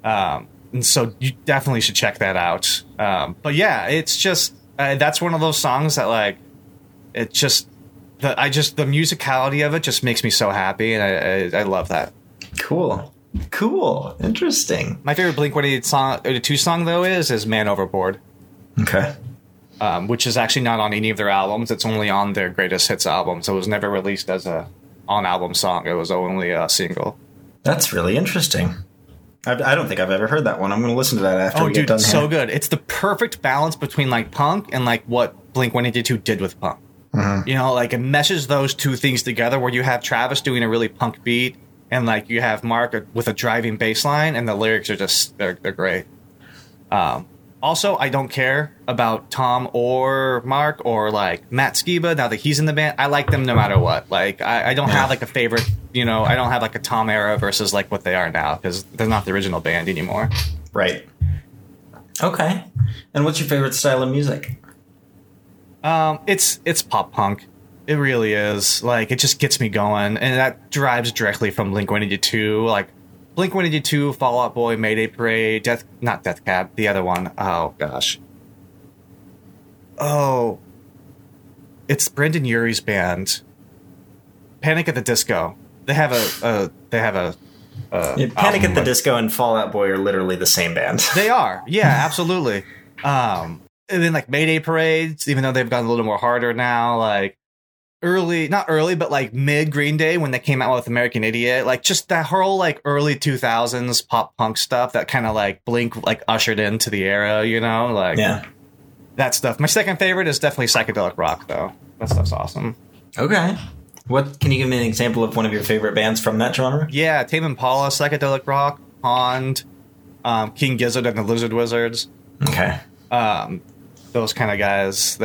And so you definitely should check that out. But yeah, it's just, that's one of those songs that the musicality of it just makes me so happy. And I love that. Cool. Interesting. My favorite Blink-182 song though is Man Overboard. Okay. Which is actually not on any of their albums. It's only on their greatest hits album. So it was never released as a on-album song. It was only a single. That's really interesting. I don't think I've ever heard that one. I'm going to listen to that after we get done here. Oh, dude, so good. It's the perfect balance between punk and what Blink-182 did with punk. Mm-hmm. You know, it meshes those two things together where you have Travis doing a really punk beat and you have Mark with a driving bass line, and the lyrics are just, they're great. Also, I don't care about Tom or Mark or Matt Skiba now that he's in the band. I like them no matter what. I don't have a favorite, I don't have a Tom era versus what they are now, because they're not the original band anymore. Right. Okay. And what's your favorite style of music? It's pop punk. It really is. It just gets me going, and that drives directly from Blink-182. Blink-182, Fall Out Boy, Mayday Parade, not Death Cab, the other one. Oh, gosh. Oh. It's Brendan Urie's band. Panic at the Disco. They have Panic at the Disco and Fall Out Boy are literally the same band. They are. Yeah, absolutely. And then Mayday Parades, even though they've gotten a little more harder now, not early, but mid Green Day when they came out with American Idiot, just that whole early 2000s pop punk stuff that kind of Blink ushered into the era, that stuff. My second favorite is definitely psychedelic rock, though. That stuff's awesome. Okay, what can you give me an example of one of your favorite bands from that genre? Yeah, Tame Impala, psychedelic rock, Pond, King Gizzard and the Lizard Wizards. Okay, those kind of guys.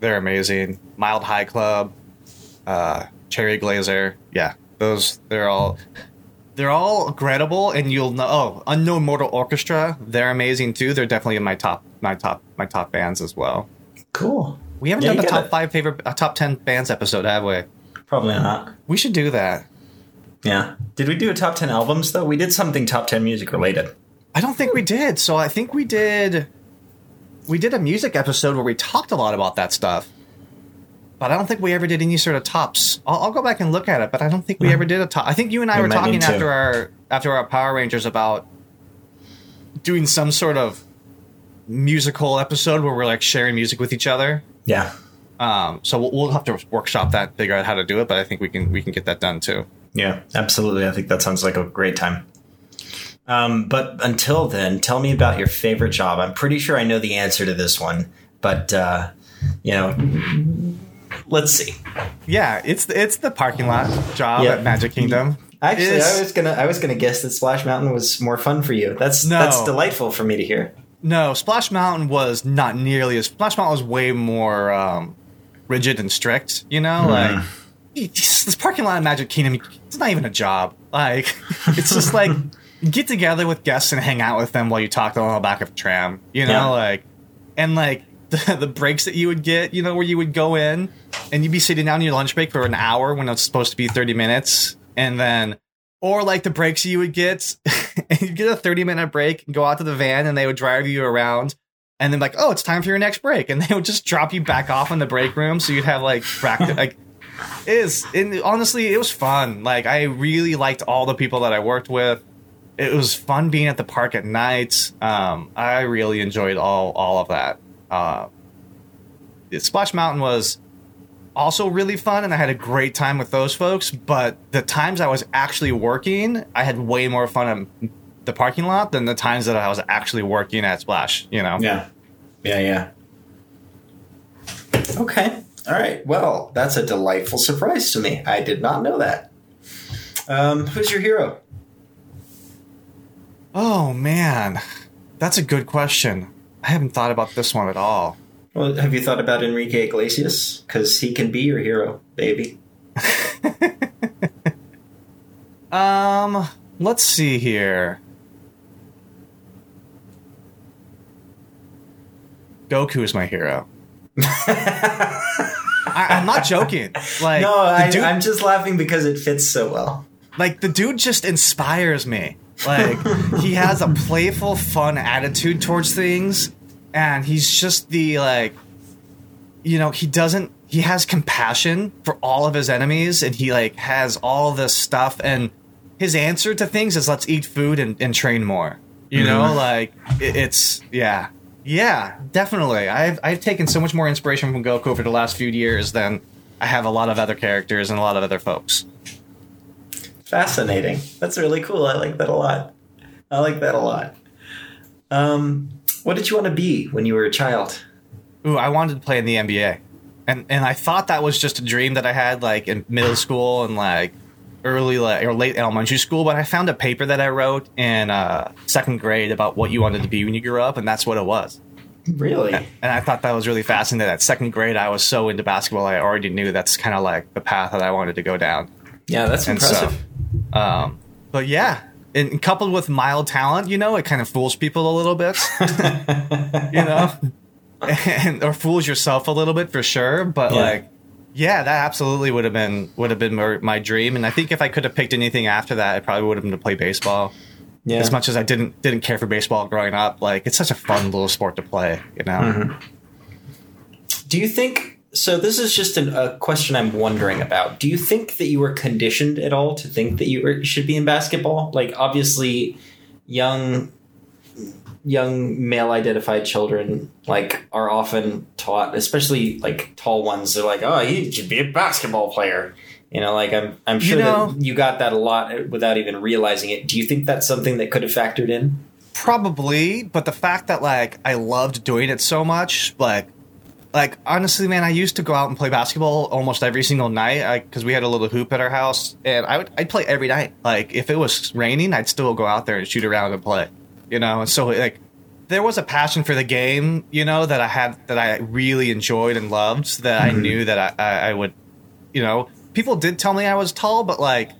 They're amazing. Mild High Club, Cherry Glazer. Yeah, those, they're all incredible, and you'll know. Oh, Unknown Mortal Orchestra. They're amazing too. They're definitely in my top bands as well. Cool. We haven't done the top 10 bands episode, have we? Probably not. We should do that. Yeah. Did we do a top 10 albums though? We did something top 10 music related. I don't think we did. So I think we did. We did a music episode where we talked a lot about that stuff, but I don't think we ever did any sort of tops. I'll go back and look at it, but I don't think we ever did a top. I think you and I were talking after our Power Rangers about doing some sort of musical episode where we're sharing music with each other. Yeah. So we'll have to workshop that, figure out how to do it, but I think we can get that done too. Yeah, absolutely. I think that sounds like a great time. But until then, tell me about your favorite job. I'm pretty sure I know the answer to this one, but, let's see. Yeah, it's the parking lot job at Magic Kingdom. Actually, I was gonna guess that Splash Mountain was more fun for you. That's delightful for me to hear. No, Splash Mountain was not nearly as... Splash Mountain was way more rigid and strict, this parking lot at Magic Kingdom, it's not even a job. It's just get together with guests and hang out with them while you talk to them on the back of a tram. and like the breaks that you would get, you know, where you would go in and you'd be sitting down on your lunch break for an hour when it's supposed to be 30 minutes. And then, or like the breaks you would get, and you'd get a 30-minute break and go out to the van and they would drive you around. And then like, oh, it's time for your next break. And they would just drop you back off in the break room. So you'd have like practice. Like, honestly, it was fun. Like, I really liked all the people that I worked with. It was fun being at the park at night. I really enjoyed all of that. Splash Mountain was also really fun, and I had a great time with those folks. But the times I was actually working, I had way more fun at the parking lot than the times that I was actually working at Splash, you know? Yeah. Okay. All right. Well, that's a delightful surprise to me. I did not know that. Who's your hero? Oh, man. That's a good question. I haven't thought about this one at all. Well, have you thought about Enrique Iglesias? Because he can be your hero, baby. Let's see here. Goku is my hero. I'm not joking. Like, no, I'm just laughing because it fits so well. Like, the dude just inspires me. Like, he has a playful, fun attitude towards things, and he's just the, like, you know, he has compassion for all of his enemies, and he, like, has all this stuff, and his answer to things is let's eat food and train more. You know, like, it's, yeah. Yeah, definitely. I've taken so much more inspiration from Goku over the last few years than I have a lot of other characters and a lot of other folks. Fascinating. That's really cool. I like that a lot. What did you want to be when you were a child? Ooh, I wanted to play in the NBA. And I thought that was just a dream that I had, like, in middle school and, like, late elementary school, but I found a paper that I wrote in second grade about what you wanted to be when you grew up, and that's what it was. Really? And I thought that was really fascinating. At second grade, I was so into basketball, I already knew that's kind of like the path that I wanted to go down. Yeah, that's impressive. So, but yeah, and coupled with mild talent, you know, it kind of fools people a little bit, you know, or fools yourself a little bit for sure, but yeah. Yeah, that absolutely would have been my dream, and I think if I could have picked anything after that, it probably would have been to play baseball. Yeah. As much as I didn't care for baseball growing up, like, it's such a fun little sport to play, you know. Mm-hmm. Do you think? So this is just a question I'm wondering about. Do you think that you were conditioned at all to think that you should be in basketball? Like, obviously, young male-identified children, like, are often taught, especially, like, tall ones, they're like, oh, you should be a basketball player. You know, like, I'm sure that you got that a lot without even realizing it. Do you think that's something that could have factored in? Probably, but the fact that, like, I loved doing it so much, like honestly, man, I used to go out and play basketball almost every single night because we had a little hoop at our house, and I'd play every night. Like, if it was raining, I'd still go out there and shoot around and play. You know, and so, like, there was a passion for the game, you know, that I had, that I really enjoyed and loved, that I knew that I would, you know, people did tell me I was tall, but, like,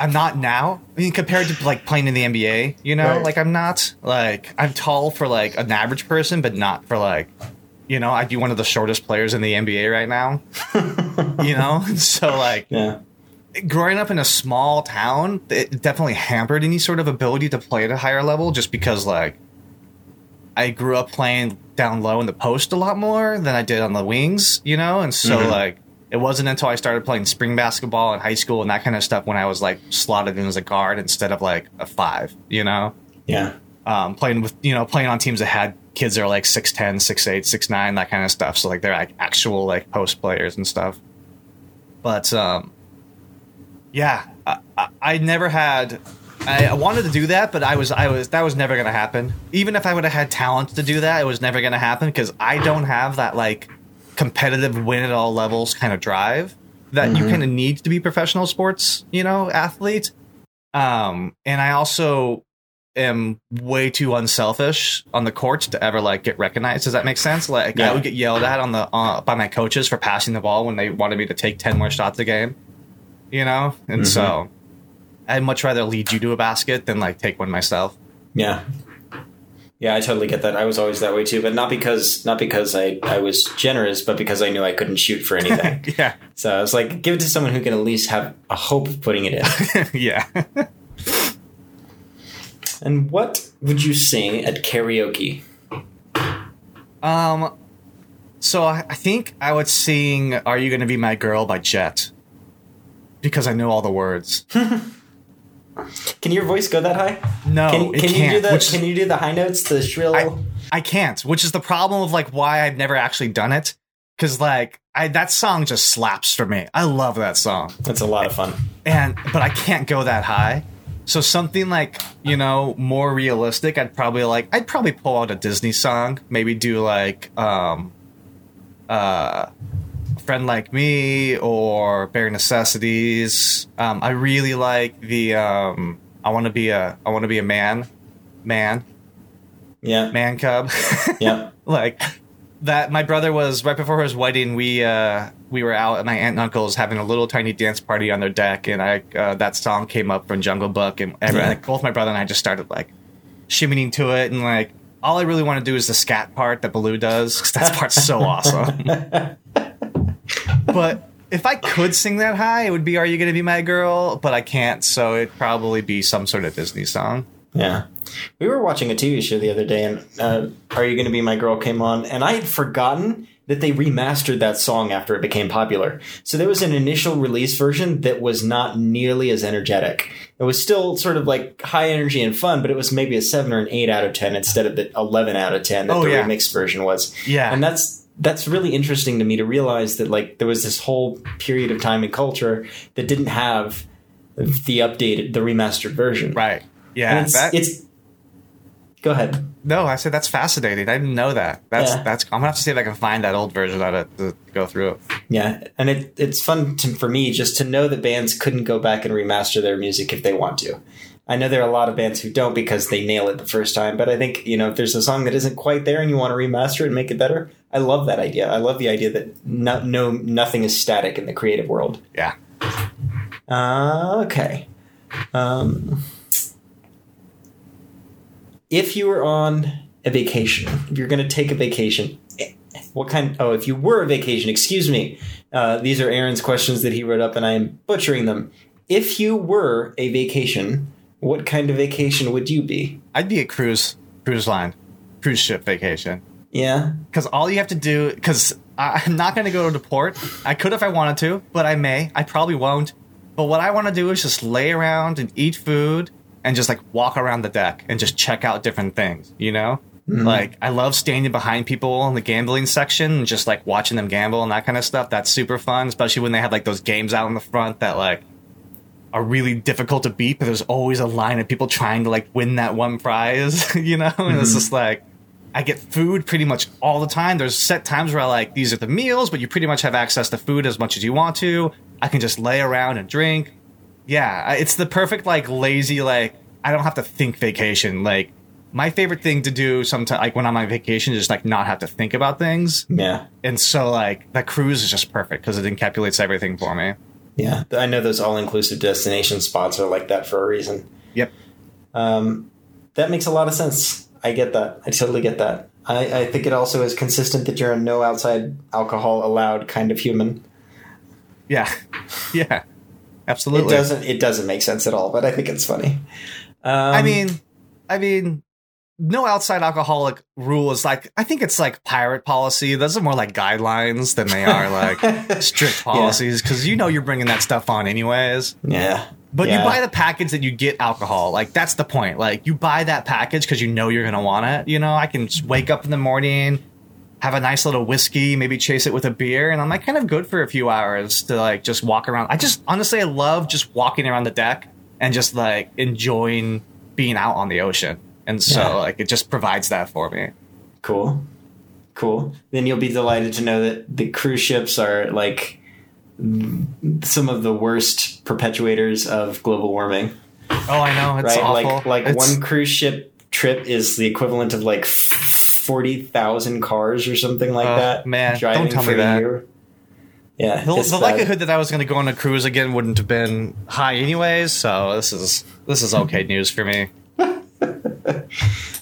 I'm not now. I mean, compared to, like, playing in the NBA, you know, right. Like, I'm not, like, I'm tall for, like, an average person, but not for, like, you know, I'd be one of the shortest players in the NBA right now, you know, so, like, yeah. Growing up in a small town, it definitely hampered any sort of ability to play at a higher level just because, like, I grew up playing down low in the post a lot more than I did on the wings, you know? And so, like, it wasn't until I started playing spring basketball in high school and that kind of stuff when I was, like, slotted in as a guard instead of, like, a five, you know? Yeah. Playing on teams that had kids that are, like, 6'10", 6'8", 6'9", that kind of stuff. So, like, they're, like, actual, like, post players and stuff. But, yeah, I never had. I wanted to do that, but that was never going to happen. Even if I would have had talent to do that, it was never going to happen because I don't have that, like, competitive win at all levels kind of drive that you kind of need to be professional sports, you know, athlete. And I also am way too unselfish on the courts to ever, like, get recognized. Does that make sense? Like, yeah. I would get yelled at on the by my coaches for passing the ball when they wanted me to take 10 more shots a game. You know, and so I'd much rather lead you to a basket than, like, take one myself. Yeah. Yeah, I totally get that. I was always that way too, but not because I was generous, but because I knew I couldn't shoot for anything. Yeah. So I was like, give it to someone who can at least have a hope of putting it in. Yeah. And what would you sing at karaoke? So I think I would sing Are You Gonna Be My Girl by Jet, because I know all the words. Can your voice go that high? No, it can't. Can you do the high notes, the shrill? I can't, which is the problem of like why I've never actually done it. Because like that song just slaps for me. I love that song. That's a lot of fun. But I can't go that high. So something like, you know, more realistic. I'd probably pull out a Disney song. Maybe do like Friend Like Me or Bare Necessities. I really like the I want to be a man. Yeah. Man cub. Yeah. Like that. My brother was right before his wedding. We were out at my aunt and uncle's having a little tiny dance party on their deck. And that song came up from Jungle Book, and both my brother and I just started like shimmying to it. And like, all I really want to do is the scat part that Baloo does, because that part's so awesome. But if I could sing that high, it would be Are You Gonna Be My Girl? But I can't, so it'd probably be some sort of Disney song. Yeah. We were watching a TV show the other day, and Are You Gonna Be My Girl came on, and I had forgotten that they remastered that song after it became popular. So there was an initial release version that was not nearly as energetic. It was still sort of like high energy and fun, but it was maybe a 7 or an 8 out of 10 instead of the 11 out of 10 that the remixed version was. Yeah. And that's really interesting to me, to realize that like there was this whole period of time and culture that didn't have the remastered version. Right. Yeah. And go ahead. No, I said that's fascinating. I didn't know that. I'm gonna have to see if I can find that old version of it to go through it. Yeah. And it's fun for me just to know that bands couldn't go back and remaster their music if they want to. I know there are a lot of bands who don't because they nail it the first time, but I think, you know, if there's a song that isn't quite there and you want to remaster it and make it better, I love that idea. I love the idea that nothing is static in the creative world. Yeah. Okay. If you were on a vacation, if you're going to take a vacation, if you were a vacation, excuse me. These are Aaron's questions that he wrote up and I am butchering them. If you were a vacation, what kind of vacation would you be? I'd be a cruise ship vacation. Yeah. Because all you have to do, because I'm not going to go to the port. I could if I wanted to, but I may. I probably won't. But what I want to do is just lay around and eat food and just like walk around the deck and just check out different things, you know? Mm-hmm. Like, I love standing behind people in the gambling section and just like watching them gamble and that kind of stuff. That's super fun, especially when they have like those games out in the front that like are really difficult to beat, but there's always a line of people trying to like win that one prize, you know? And It's just like, I get food pretty much all the time. There's set times where I like, these are the meals, but you pretty much have access to food as much as you want to. I can just lay around and drink. Yeah, it's the perfect like lazy, like I don't have to think vacation. Like my favorite thing to do sometimes, like when I'm on vacation, is just like not have to think about things. Yeah. And so like that cruise is just perfect because it encapsulates everything for me. Yeah, I know those all-inclusive destination spots are like that for a reason. Yep. That makes a lot of sense. I get that. I totally get that. I think it also is consistent that you're a no outside alcohol allowed kind of human. Yeah. Yeah. Absolutely. It doesn't make sense at all, but I think it's funny. I mean, no outside alcoholic rule is like, I think it's like pirate policy. Those are more like guidelines than they are like strict policies, because you know you're bringing that stuff on anyways. Yeah. But you buy the package that you get alcohol. Like, that's the point. Like, you buy that package because you know you're going to want it. You know, I can just wake up in the morning, have a nice little whiskey, maybe chase it with a beer. And I'm like kind of good for a few hours to like just walk around. I love just walking around the deck and just like enjoying being out on the ocean. And so, like, it just provides that for me. Cool. Then you'll be delighted to know that the cruise ships are, like, some of the worst perpetuators of global warming. Oh, I know. It's awful. Like, one cruise ship trip is the equivalent of, like, 40,000 cars or something like that. Man, don't tell me that. Year. Yeah. The likelihood that I was going to go on a cruise again wouldn't have been high anyways, so this is okay news for me.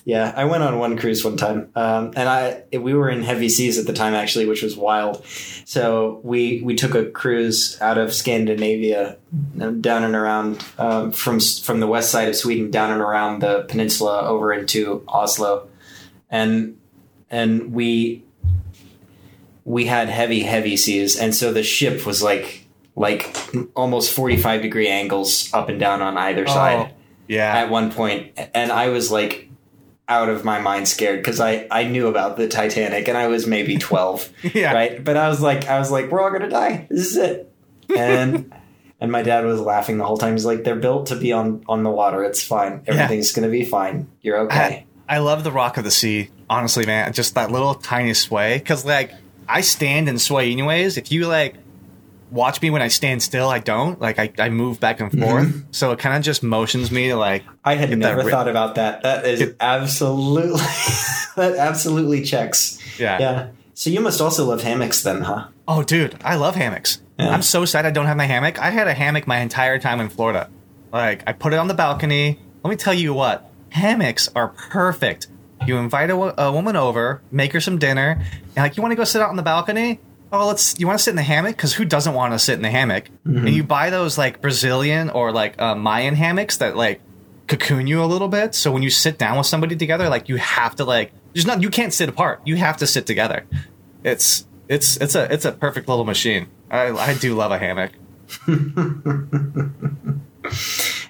Yeah, I went on one cruise one time, and we were in heavy seas at the time, actually, which was wild. So we took a cruise out of Scandinavia down and around from the west side of Sweden down and around the peninsula over into Oslo, and we had heavy seas, and so the ship was like almost 45 degree angles up and down on either side. Yeah. At one point. And I was like out of my mind scared because I knew about the Titanic and I was maybe 12. Yeah. Right. But I was like, we're all going to die. This is it. And my dad was laughing the whole time. He's like, they're built to be on the water. It's fine. Everything's going to be fine. You're okay. I love the rock of the sea. Honestly, man, just that little tiny sway. Cause I stand and sway anyways. If you watch me when I stand still, I don't. I move back and forth. Mm-hmm. So it kind of just motions me to I had never thought about that. That is absolutely... that absolutely checks. Yeah. Yeah. So you must also love hammocks then, huh? Oh, dude. I love hammocks. Yeah. I'm so sad I don't have my hammock. I had a hammock my entire time in Florida. I put it on the balcony. Let me tell you what. Hammocks are perfect. You invite a woman over, make her some dinner, and you want to go sit out on the balcony? Oh, you want to sit in the hammock? Because who doesn't want to sit in the hammock? Mm-hmm. And you buy those Brazilian or Mayan hammocks that cocoon you a little bit. So when you sit down with somebody together, you have to you can't sit apart. You have to sit together. It's a perfect little machine. I do love a hammock.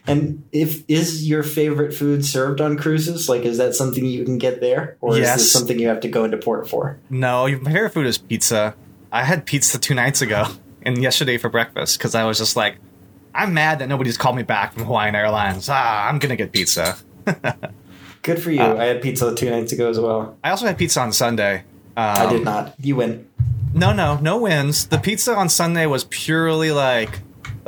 And is your favorite food served on cruises? Is that something you can get there, or yes. Is this something you have to go into port for? No, my favorite food is pizza. I had pizza 2 nights ago and yesterday for breakfast because I was just I'm mad that nobody's called me back from Hawaiian Airlines. I'm going to get pizza. Good for you. I had pizza 2 nights ago as well. I also had pizza on Sunday. I did not. You win. No wins. The pizza on Sunday was purely a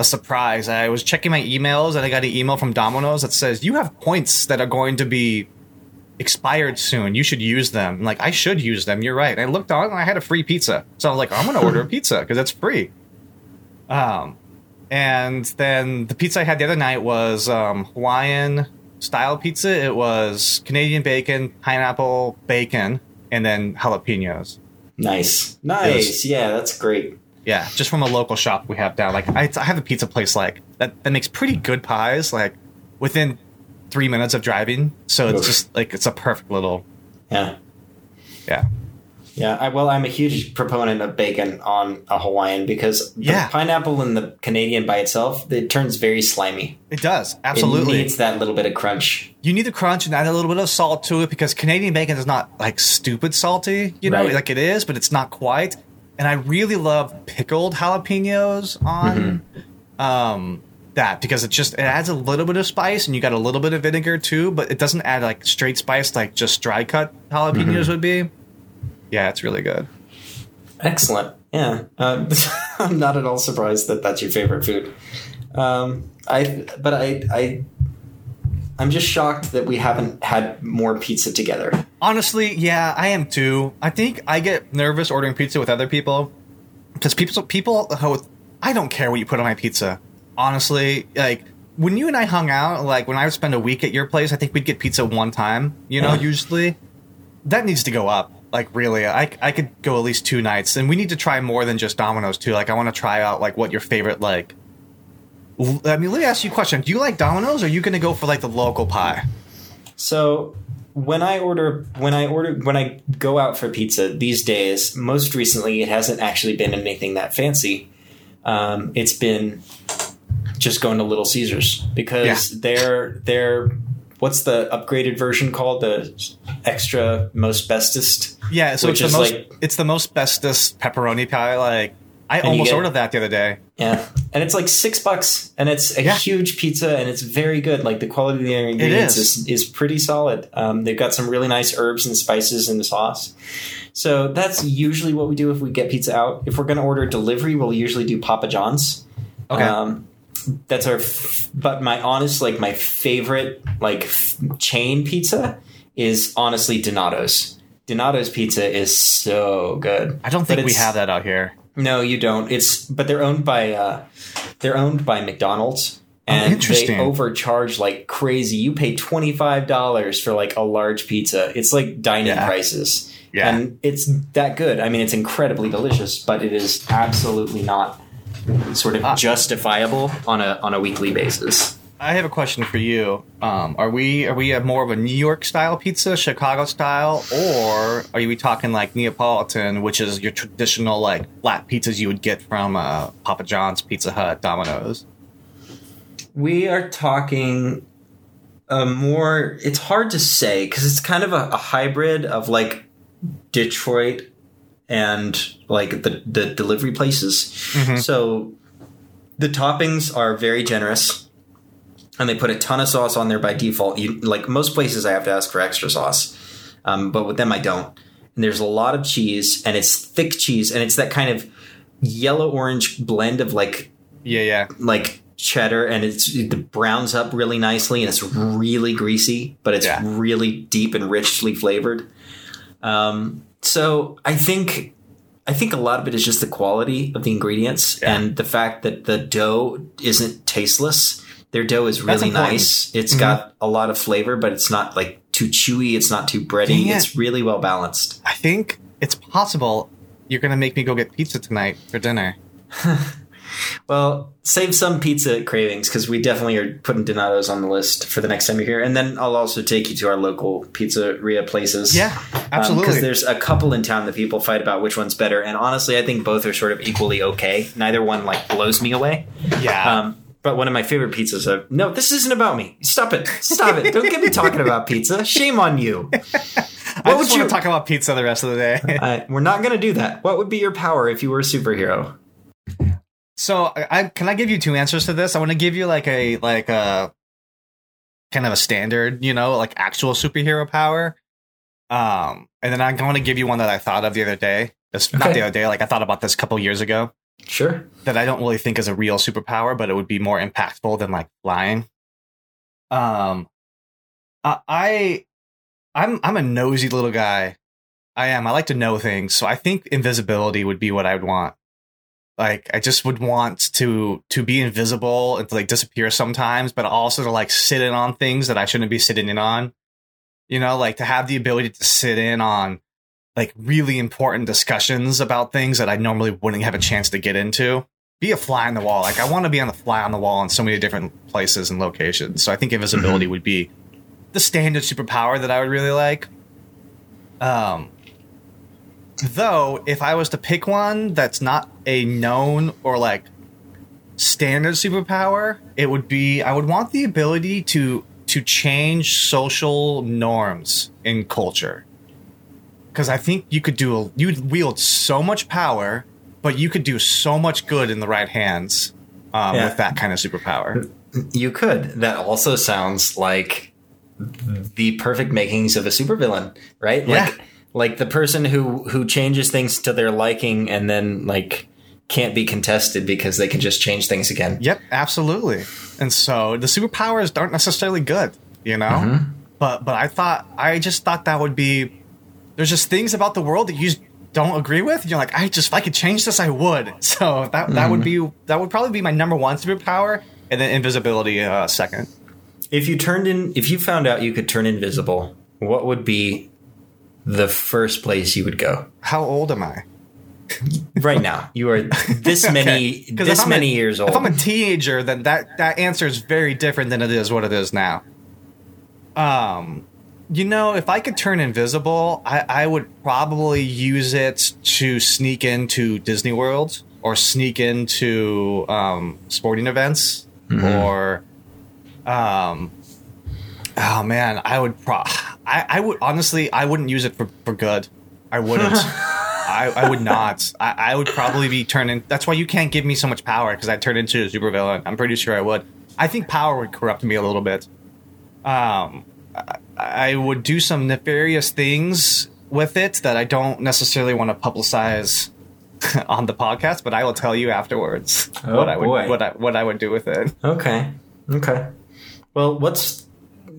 surprise. I was checking my emails and I got an email from Domino's that says, you have points that are going to be expired soon. You should use them. I should use them. You're right. And I looked on and I had a free pizza. So I was I'm going to order a pizza because it's free. And then the pizza I had the other night was Hawaiian style pizza. It was Canadian bacon, pineapple, bacon, and then jalapenos. Nice. Yeah, that's great. Yeah, just from a local shop we have down. I have a pizza place that makes pretty good pies within 3 minutes of driving, so it's just it's a perfect little yeah. I'm a huge proponent of bacon on a Hawaiian because the pineapple and the Canadian by itself, it turns very slimy. It does, absolutely. It needs that little bit of crunch. You need the crunch and add a little bit of salt to it because Canadian bacon is not stupid salty, right. It is, but it's not quite. And I really love pickled jalapenos on that because it adds a little bit of spice and you got a little bit of vinegar too, but it doesn't add straight spice just dry cut jalapenos would be. Yeah, it's really good. Excellent. Yeah. I'm not at all surprised that that's your favorite food. I'm just shocked that we haven't had more pizza together. Honestly, yeah, I am too. I think I get nervous ordering pizza with other people because people, I don't care what you put on my pizza. Honestly, when you and I hung out, when I would spend a week at your place, I think we'd get pizza one time, usually. That needs to go up. Really, I could go at least 2 nights, and we need to try more than just Domino's too. I want to try out what your favorite let me ask you a question. Do you like Domino's, or are you going to go for the local pie? So when I go out for pizza these days, most recently it hasn't actually been anything that fancy. It's been just going to Little Caesars because they're what's the upgraded version called? The extra most bestest. Yeah, so it's the most bestest pepperoni pie. I almost ordered that the other day. Yeah. And it's $6, and it's a huge pizza, and it's very good. The quality of the ingredients is pretty solid. They've got some really nice herbs and spices in the sauce. So that's usually what we do if we get pizza out. If we're going to order delivery, we'll usually do Papa John's. Okay. That's but my honest, my favorite, chain pizza is honestly Donato's. Donato's pizza is so good. I don't think we have that out here. No, you don't. But they're owned by McDonald's, And they overcharge like crazy. You pay $25 for like a large pizza. It's like dining prices. Yeah. And it's that good. I mean, it's incredibly delicious, but it is absolutely not sort of justifiable on a weekly basis. I have a question for you. Are we a more of a New York style pizza, Chicago style, or are we talking like Neapolitan, which is your traditional like flat pizzas you would get from Papa John's, Pizza Hut, Domino's? We are talking a more, it's hard to say because it's kind of a hybrid of like Detroit and like the delivery places. Mm-hmm. So the toppings are very generous and they put a ton of sauce on there by default. Like most places I have to ask for extra sauce, but with them I don't. And there's a lot of cheese and it's thick cheese and it's that kind of yellow-orange blend of like, like cheddar, and it browns up really nicely and it's really greasy, but it's really deep and richly flavored. So I think a lot of it is just the quality of the ingredients and the fact that the dough isn't tasteless. Their dough is really nice. It's got a lot of flavor, but it's not like too chewy. It's not too bready. It's really well balanced. I think it's possible you're going to make me go get pizza tonight for dinner. Well, save some pizza cravings because we definitely are putting Donato's on the list for the next time you're here. And then I'll also take you to our local pizzeria places. Yeah, absolutely. Because there's a couple in town that people fight about which one's better. And honestly, I think both are sort of equally okay. Neither one like blows me away. Yeah. But one of my favorite pizzas are... No, this isn't about me. Stop it. Stop it. Don't get me talking about pizza. Shame on you. I just want to talk about pizza the rest of the day. We're not going to do that. What would be your power if you were a superhero? So can I give you two answers to this? I want to give you like a kind of a standard, like actual superhero power. And then I'm going to give you one that I thought of the other day. Not the other day. Like I thought about this a couple years ago. Sure. That I don't really think is a real superpower, but it would be more impactful than like flying. I'm a nosy little guy. I am. I like to know things. So I think invisibility would be what I would want. Like, I just would want to be invisible and to, like, disappear sometimes, but also to, like, sit in on things that I shouldn't be sitting in on. Like, to have the ability to sit in on, like, really important discussions about things that I normally wouldn't have a chance to get into. Be a fly on the wall. Like, I want to be on the fly on the wall in so many different places and locations. So I think invisibility would be the standard superpower that I would really like. Though, if I was to pick one that's not a known or, like, standard superpower, it would be... I would want the ability to change social norms in culture. Because I think you could you'd wield so much power, but you could do so much good in the right hands with that kind of superpower. You could. That also sounds like the perfect makings of a supervillain, right? Yeah. Like the person who changes things to their liking and then like can't be contested because they can just change things again. Yep, absolutely. And so the superpowers aren't necessarily good, Mm-hmm. But I just thought that would be, there's just things about the world that you don't agree with. You're like, if I could change this, I would. So that would probably be my number one superpower, and then invisibility second. If you found out you could turn invisible, what would be the first place you would go? How old am I? Right now. You are this many years old. If I'm a teenager, then that answer is very different than it is what it is now. If I could turn invisible, I would probably use it to sneak into Disney World or sneak into sporting events or oh man, I wouldn't use it for good. I wouldn't. I would not. I would probably be turning. That's why you can't give me so much power, because I'd turn into a supervillain. I'm pretty sure I would. I think power would corrupt me a little bit. I would do some nefarious things with it that I don't necessarily want to publicize on the podcast, but I will tell you afterwards what I would do with it. Okay. Well, what's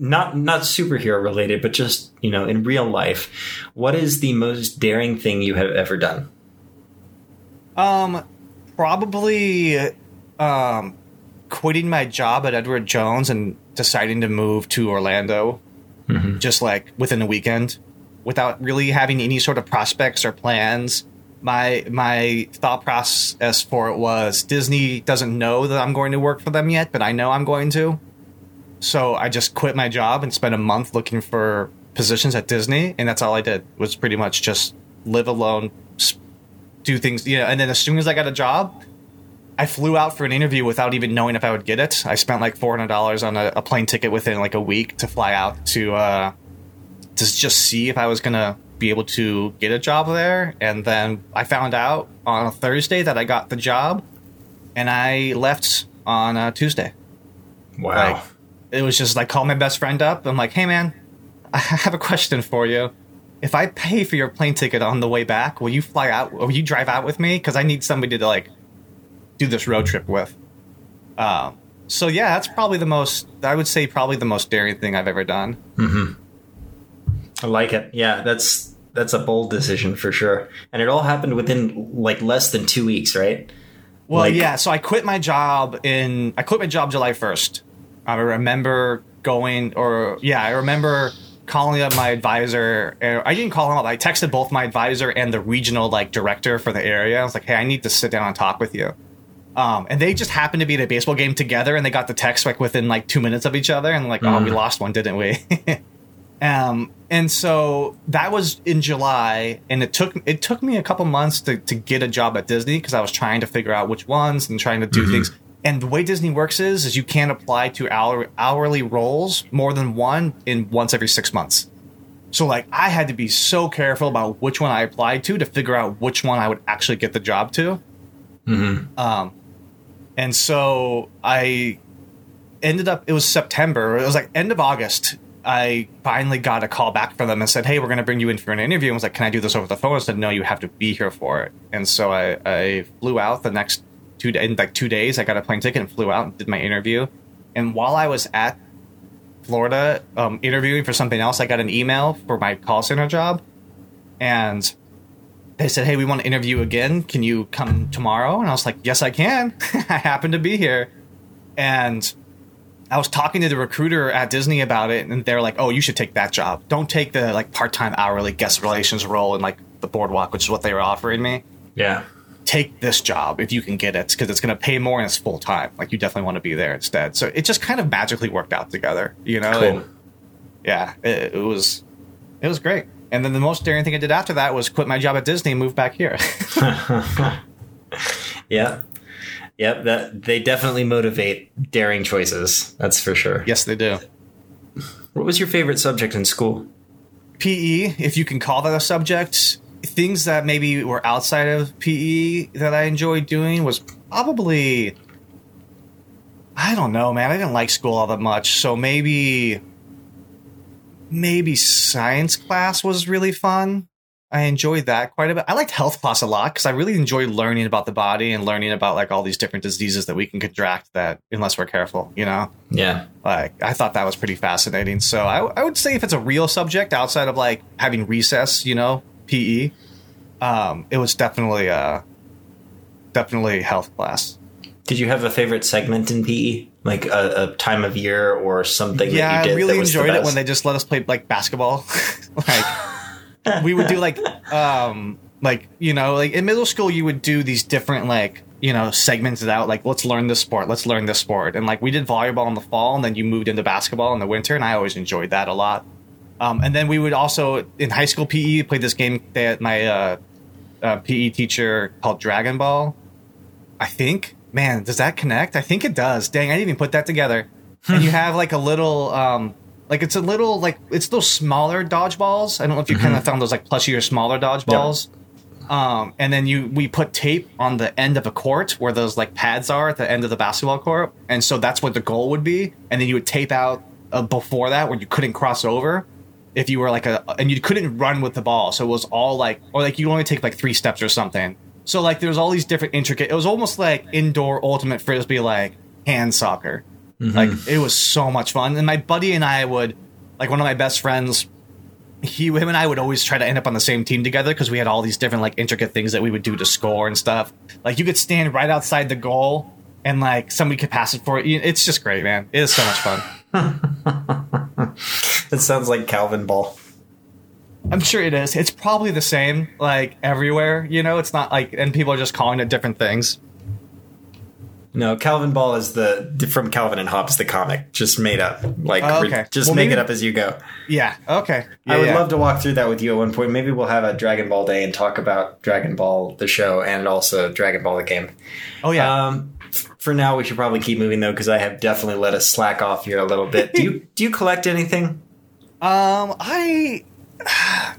not superhero related, but just, in real life, what is the most daring thing you have ever done? Probably quitting my job at Edward Jones and deciding to move to Orlando, just like within a weekend, without really having any sort of prospects or plans. My thought process for it was Disney doesn't know that I'm going to work for them yet, but I know I'm going to. So I just quit my job and spent a month looking for positions at Disney. And that's all I did, was pretty much just live alone, do things. You know, and then as soon as I got a job, I flew out for an interview without even knowing if I would get it. I spent like $400 on a plane ticket within like a week to fly out to just see if I was going to be able to get a job there. And then I found out on a Thursday that I got the job, and I left on a Tuesday. Wow. Like, it was just like, call my best friend up. I'm like, hey man, I have a question for you. If I pay for your plane ticket on the way back, will you fly out? Will you drive out with me? Cause I need somebody to like do this road trip with. So yeah, that's probably the most, I would say probably the most daring thing I've ever done. Mm-hmm. I like it. Yeah, that's a bold decision for sure. And it all happened within like less than 2 weeks, right? Well, like, yeah. So I quit my job July 1st. I remember I remember calling up my advisor. I didn't call him up. I texted both my advisor and the regional like director for the area. I was like, hey, I need to sit down and talk with you. And they just happened to be at a baseball game together, and they got the text like within like 2 minutes of each other. And like, oh, we lost one, didn't we? And so that was in July, and it took me a couple months to get a job at Disney, because I was trying to figure out which ones and trying to do things. And the way Disney works is you can't apply to hourly roles more than one in once every 6 months. So like I had to be so careful about which one I applied to figure out which one I would actually get the job to. And so I ended up, it was September. It was like end of August. I finally got a call back from them and said, hey, we're going to bring you in for an interview. I was like, can I do this over the phone? I said, no, you have to be here for it. And so I flew out the next 2 days. In like 2 days, I got a plane ticket and flew out and did my interview. And while I was at Florida interviewing for something else, I got an email for my call center job. And they said, hey, we want to interview again. Can you come tomorrow? And I was like, yes, I can. I happen to be here. And I was talking to the recruiter at Disney about it, and they're like, oh, you should take that job. Don't take the like part-time hourly guest relations role in like the boardwalk, which is what they were offering me. Yeah. Take this job if you can get it, because it's going to pay more and it's full-time. Like, you definitely want to be there instead. So it just kind of magically worked out together, you know? Cool. And yeah, it was great. And then the most daring thing I did after that was quit my job at Disney and move back here. Yeah. Yep, that they definitely motivate daring choices. That's for sure. Yes, they do. What was your favorite subject in school? PE, if you can call that a subject. Things that maybe were outside of PE that I enjoyed doing was probably, I don't know, man. I didn't like school all that much. So maybe science class was really fun. I enjoyed that quite a bit. I liked health class a lot because I really enjoyed learning about the body and learning about like all these different diseases that we can contract that unless we're careful, you know? Yeah. Like I thought that was pretty fascinating. So I would say if it's a real subject outside of like having recess, you know, PE, it was definitely health class. Did you have a favorite segment in PE? Like a time of year or something? Yeah, that you did. I really enjoyed it when they just let us play like basketball. Like, we would do like, you know, like in middle school, you would do these different, like, you know, segments out, like, let's learn this sport. And like we did volleyball in the fall, and then you moved into basketball in the winter. And I always enjoyed that a lot. And then we would also in high school PE play this game that my PE teacher called Dragon Ball. I think, man, does that connect? I think it does. Dang, I didn't even put that together. And you have like a little it's those smaller dodgeballs. I don't know if you kind of found those like plushier, smaller dodgeballs. Yep. And then we put tape on the end of a court where those like pads are at the end of the basketball court. And so that's what the goal would be. And then you would tape out before that where you couldn't cross over if you were like and you couldn't run with the ball. So it was all like, or like you only take like 3 steps or something. So like there's all these different intricate, it was almost like indoor ultimate frisbee, like hand soccer. Like it was so much fun. And my buddy and I would, like one of my best friends, him and I would always try to end up on the same team together because we had all these different like intricate things that we would do to score and stuff. Like you could stand right outside the goal and like somebody could pass it for you. It's just great, man. It is so much fun. It sounds like Calvin Ball. I'm sure it is. It's probably the same, like, everywhere, you know? It's not like, and people are just calling it different things. No, Calvin Ball is from Calvin and Hobbes, the comic, just made up. Like, make it up as you go. Yeah, okay. Yeah, I would love to walk through that with you at one point. Maybe we'll have a Dragon Ball Day and talk about Dragon Ball, the show, and also Dragon Ball, the game. Oh, yeah. For now, we should probably keep moving, though, because I have definitely let us slack off here a little bit. Do you collect anything? I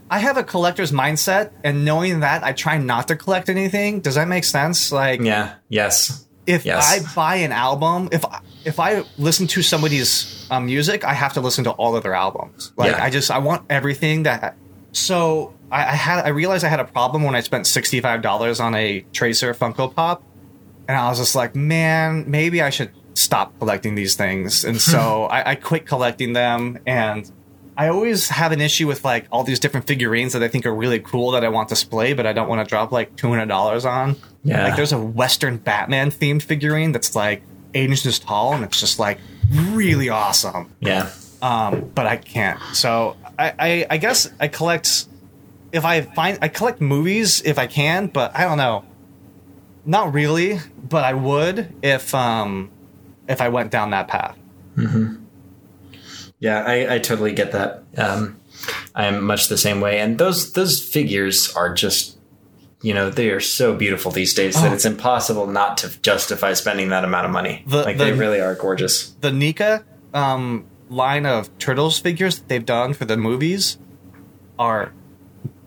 have a collector's mindset, and knowing that, I try not to collect anything. Does that make sense? Like, yeah, yes. If I buy an album, if I listen to somebody's music, I have to listen to all of their albums. Like, yeah. I want everything that. So I realized I had a problem when I spent $65 on a Tracer Funko Pop, and I was just like, man, maybe I should stop collecting these things. And so I quit collecting them. And I always have an issue with, like, all these different figurines that I think are really cool that I want to display, but I don't want to drop, like, $200 on. Yeah. Like, there's a Western Batman-themed figurine that's, like, 8 inches tall, and it's just, like, really awesome. Yeah. But I can't. So I guess I collect... I collect movies if I can, but I don't know. Not really, but I would if I went down that path. Mm-hmm. Yeah, I totally get that. I'm much the same way. And those figures are just, you know, they are so beautiful these days that it's impossible not to justify spending that amount of money. They really are gorgeous. The Nika line of Turtles figures that they've done for the movies are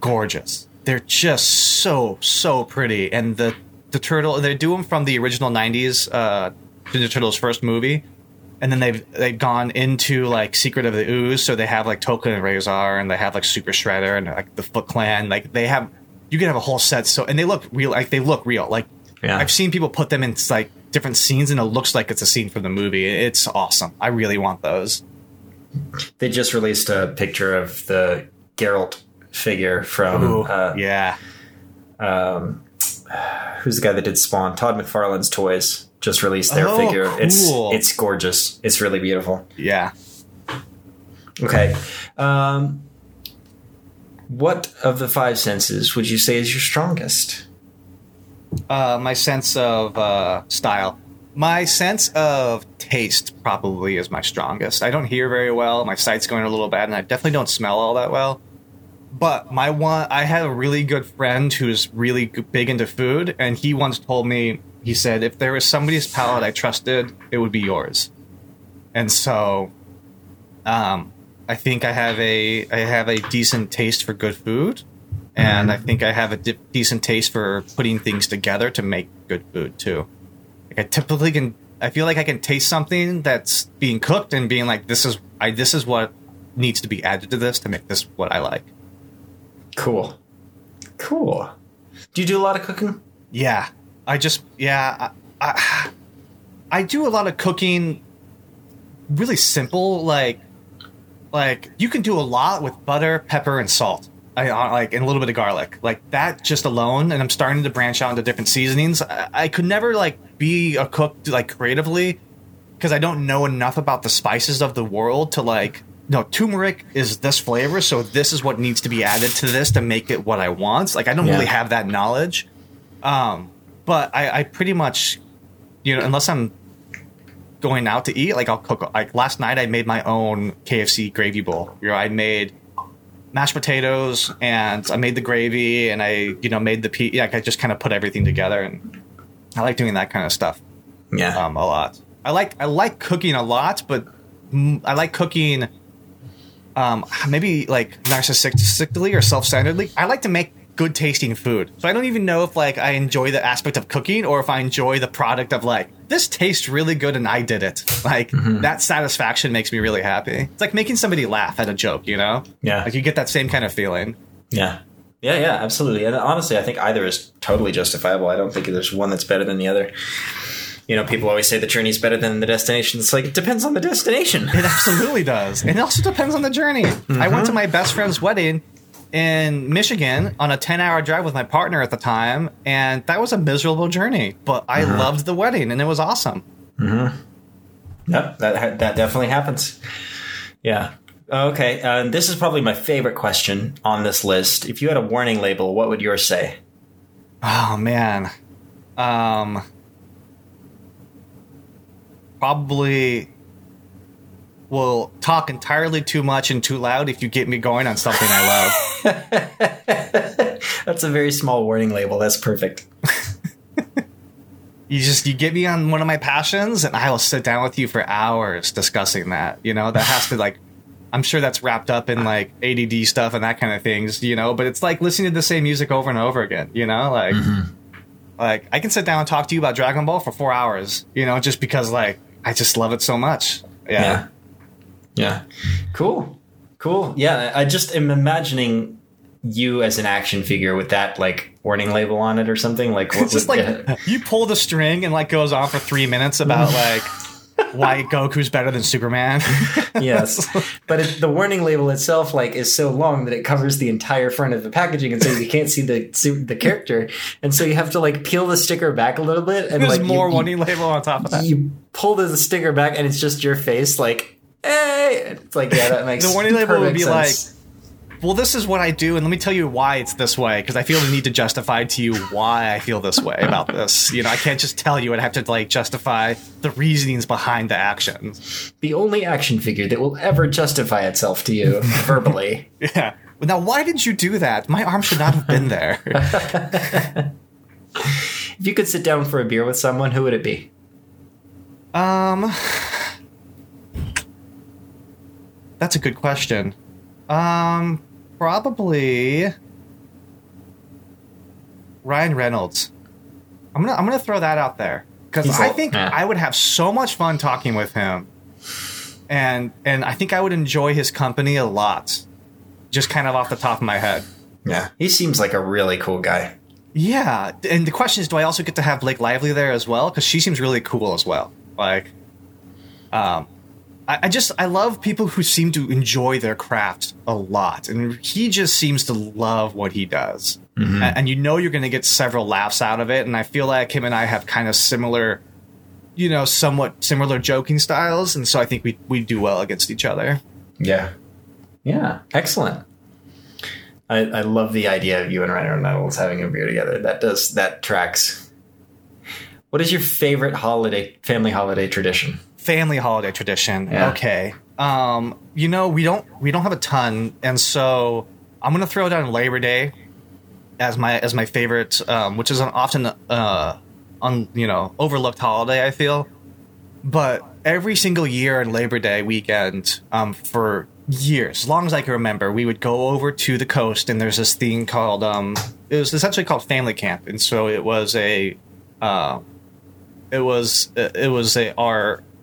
gorgeous. They're just so, so pretty. And the turtle, they do them from the original 90s, Ninja Turtles first movie. And then they've gone into, like, Secret of the Ooze, so they have, like, Tolkien and Rezar, and they have, like, Super Shredder, and, like, the Foot Clan. Like, they have, you can have a whole set. So, and they look real. Like, they look real. Like, yeah. I've seen people put them in, like, different scenes, and it looks like it's a scene from the movie. It's awesome. I really want those. They just released a picture of the Geralt figure from who's the guy that did Spawn? Todd McFarlane's Toys. Just released their figure. Cool. It's gorgeous. It's really beautiful. Yeah. Okay. What of the five senses would you say is your strongest? My sense of style. My sense of taste probably is my strongest. I don't hear very well. My sight's going a little bad, and I definitely don't smell all that well. But I had a really good friend who's really big into food, and he once told me, he said, if there was somebody's palate I trusted, it would be yours. And so I think I have a decent taste for good food. And I think I have a decent taste for putting things together to make good food, too. Like, I feel like I can taste something that's being cooked and being like, this is what needs to be added to this to make this what I like. Cool. Do you do a lot of cooking? Yeah. I do a lot of cooking, really simple, like you can do a lot with butter, pepper, and salt, and a little bit of garlic, like that just alone. And I'm starting to branch out into different seasonings. I could never, like, be a cook, like, creatively, because I don't know enough about the spices of the world to, like, no, turmeric is this flavor, so this is what needs to be added to this to make it what I want. Like, I don't really have that knowledge. But I pretty much, you know, unless I'm going out to eat, like, I'll cook. Like, last night I made my own KFC gravy bowl. You know, I made mashed potatoes, and I made the gravy, and I made the pea. Like, I just kind of put everything together, and I like doing that kind of stuff. Yeah, a lot. I like cooking a lot, but I like cooking maybe, like, narcissistically or self-centeredly. I like to make good tasting food. So I don't even know if, like, I enjoy the aspect of cooking or if I enjoy the product of, like, this tastes really good and I did it. Like, that satisfaction makes me really happy. It's like making somebody laugh at a joke, you know? Yeah. Like, you get that same kind of feeling. Yeah. Yeah, yeah, absolutely. And honestly, I think either is totally justifiable. I don't think there's one that's better than the other. You know, people always say the journey's better than the destination. It's like, it depends on the destination. It absolutely does. And it also depends on the journey. I went to my best friend's wedding. in Michigan on a 10-hour drive with my partner at the time, and that was a miserable journey. But I loved the wedding, and it was awesome. Yep, that definitely happens. Yeah. Okay, this is probably my favorite question on this list. If you had a warning label, what would yours say? Oh, man. Probably will talk entirely too much and too loud if you get me going on something I love. That's a very small warning label. That's perfect. You get me on one of my passions, and I will sit down with you for hours discussing that. You know, that has to, like... I'm sure that's wrapped up in like ADD stuff and that kind of things, you know, but it's like listening to the same music over and over again, you know, like, like I can sit down and talk to you about Dragon Ball for 4 hours, you know, just because like, I just love it so much. Yeah. Cool. Yeah. I just am imagining you as an action figure with that like warning label on it or something like, what it's just like you pull the string and like goes on for 3 minutes about like, why Goku's better than Superman. Yes. But the warning label itself like is so long that it covers the entire front of the packaging, and so you can't see the character. And so you have to like peel the sticker back a little bit, and there's like more warning label on top of that. You pull the sticker back and it's just your face like, hey. It's like, yeah, that makes sense. The warning label would be sense. Like, well, this is what I do, and let me tell you why it's this way, because I feel the need to justify to you why I feel this way about this. You know, I can't just tell you. I'd have to like justify the reasonings behind the actions. The only action figure that will ever justify itself to you verbally. Yeah. Now, why did you do that? My arm should not have been there. If you could sit down for a beer with someone, who would it be? That's a good question. Probably Ryan Reynolds. I'm gonna throw that out there because I think I would have so much fun talking with him, and I think I would enjoy his company a lot. Just kind of off the top of my head. Yeah, he seems like a really cool guy. Yeah, and the question is, do I also get to have Blake Lively there as well? Because she seems really cool as well. Like, I love people who seem to enjoy their craft a lot. And he just seems to love what he does. Mm-hmm. And you know you're going to get several laughs out of it. And I feel like him and I have kind of similar, you know, somewhat similar joking styles. And so I think we do well against each other. Yeah. Yeah. Excellent. I love the idea of you and Ryan Reynolds having a beer together. That tracks. What is your favorite family holiday tradition? Family holiday tradition. Yeah. Okay. You know, we don't have a ton, and so I'm gonna throw down Labor Day as my favorite, which is an often overlooked holiday, I feel. But every single year on Labor Day weekend, for years, as long as I can remember, we would go over to the coast, and there's this thing called it was essentially called family camp, and so it was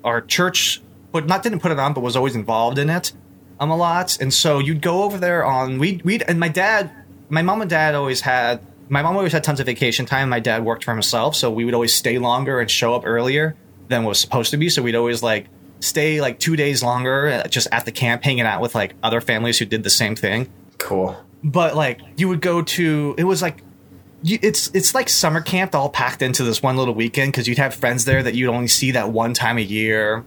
our church didn't put it on, but was always involved in it a lot. And so you'd go over there and my mom always had tons of vacation time. My dad worked for himself, so we would always stay longer and show up earlier than was supposed to be. So we'd always like stay like 2 days longer just at the camp, hanging out with like other families who did the same thing. Cool. But like you would go to, it was like, it's like summer camp all packed into this one little weekend, because you'd have friends there that you'd only see that one time a year,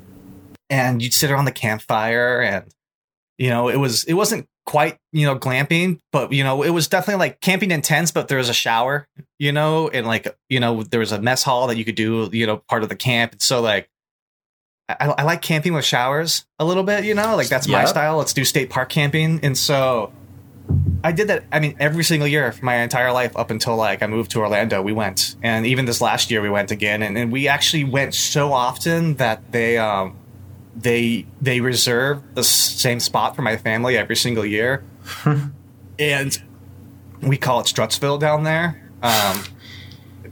and you'd sit around the campfire, and you know it wasn't quite, you know, glamping, but you know it was definitely like camping in tents, but there was a shower, you know, and like, you know, there was a mess hall that you could do, you know, part of the camp. And so like I like camping with showers a little bit, you know, like that's my style. Let's do state park camping. And so I did that, I mean, every single year for my entire life up until, like, I moved to Orlando, we went. And even this last year, we went again. And we actually went so often that they reserve the same spot for my family every single year. And we call it Strutsville down there.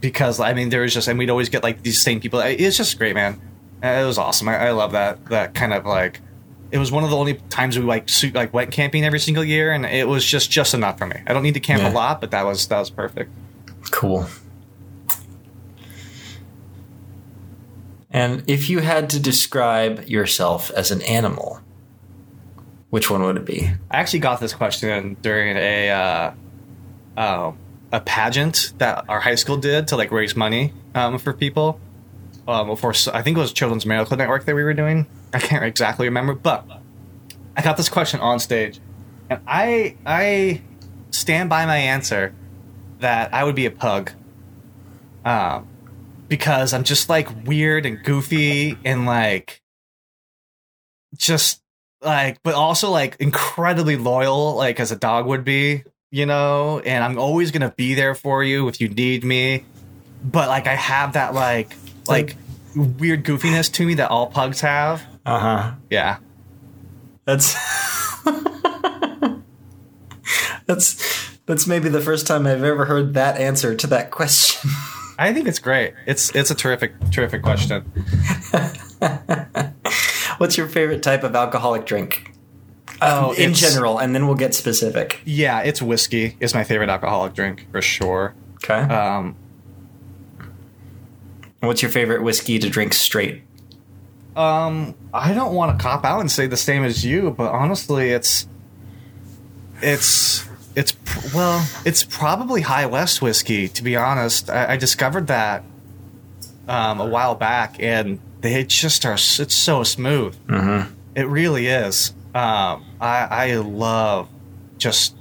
Because, I mean, there was just... And we'd always get, like, these same people. It's just great, man. It was awesome. I love that kind of, like... It was one of the only times we like went camping every single year, and it was just enough for me. I don't need to camp a lot, but that was perfect. Cool. And if you had to describe yourself as an animal, which one would it be? I actually got this question during a pageant that our high school did to like raise money for people. For I think it was Children's Miracle Network that we were doing. I can't exactly remember, but I got this question on stage, and I stand by my answer that I would be a pug, because I'm just like weird and goofy and like just like, but also like incredibly loyal, like as a dog would be, you know. And I'm always gonna be there for you if you need me. But like I have that like weird goofiness to me that all pugs have. Uh-huh. Yeah. That's that's maybe the first time I've ever heard that answer to that question. I think it's great. It's a terrific question. What's your favorite type of alcoholic drink? Oh, in general, and then we'll get specific. Yeah, it's whiskey is my favorite alcoholic drink for sure. Okay. What's your favorite whiskey to drink straight? I don't want to cop out and say the same as you, but honestly, it's probably High West whiskey, to be honest. I discovered that a while back, and they just it's so smooth. Mm-hmm. It really is. I love just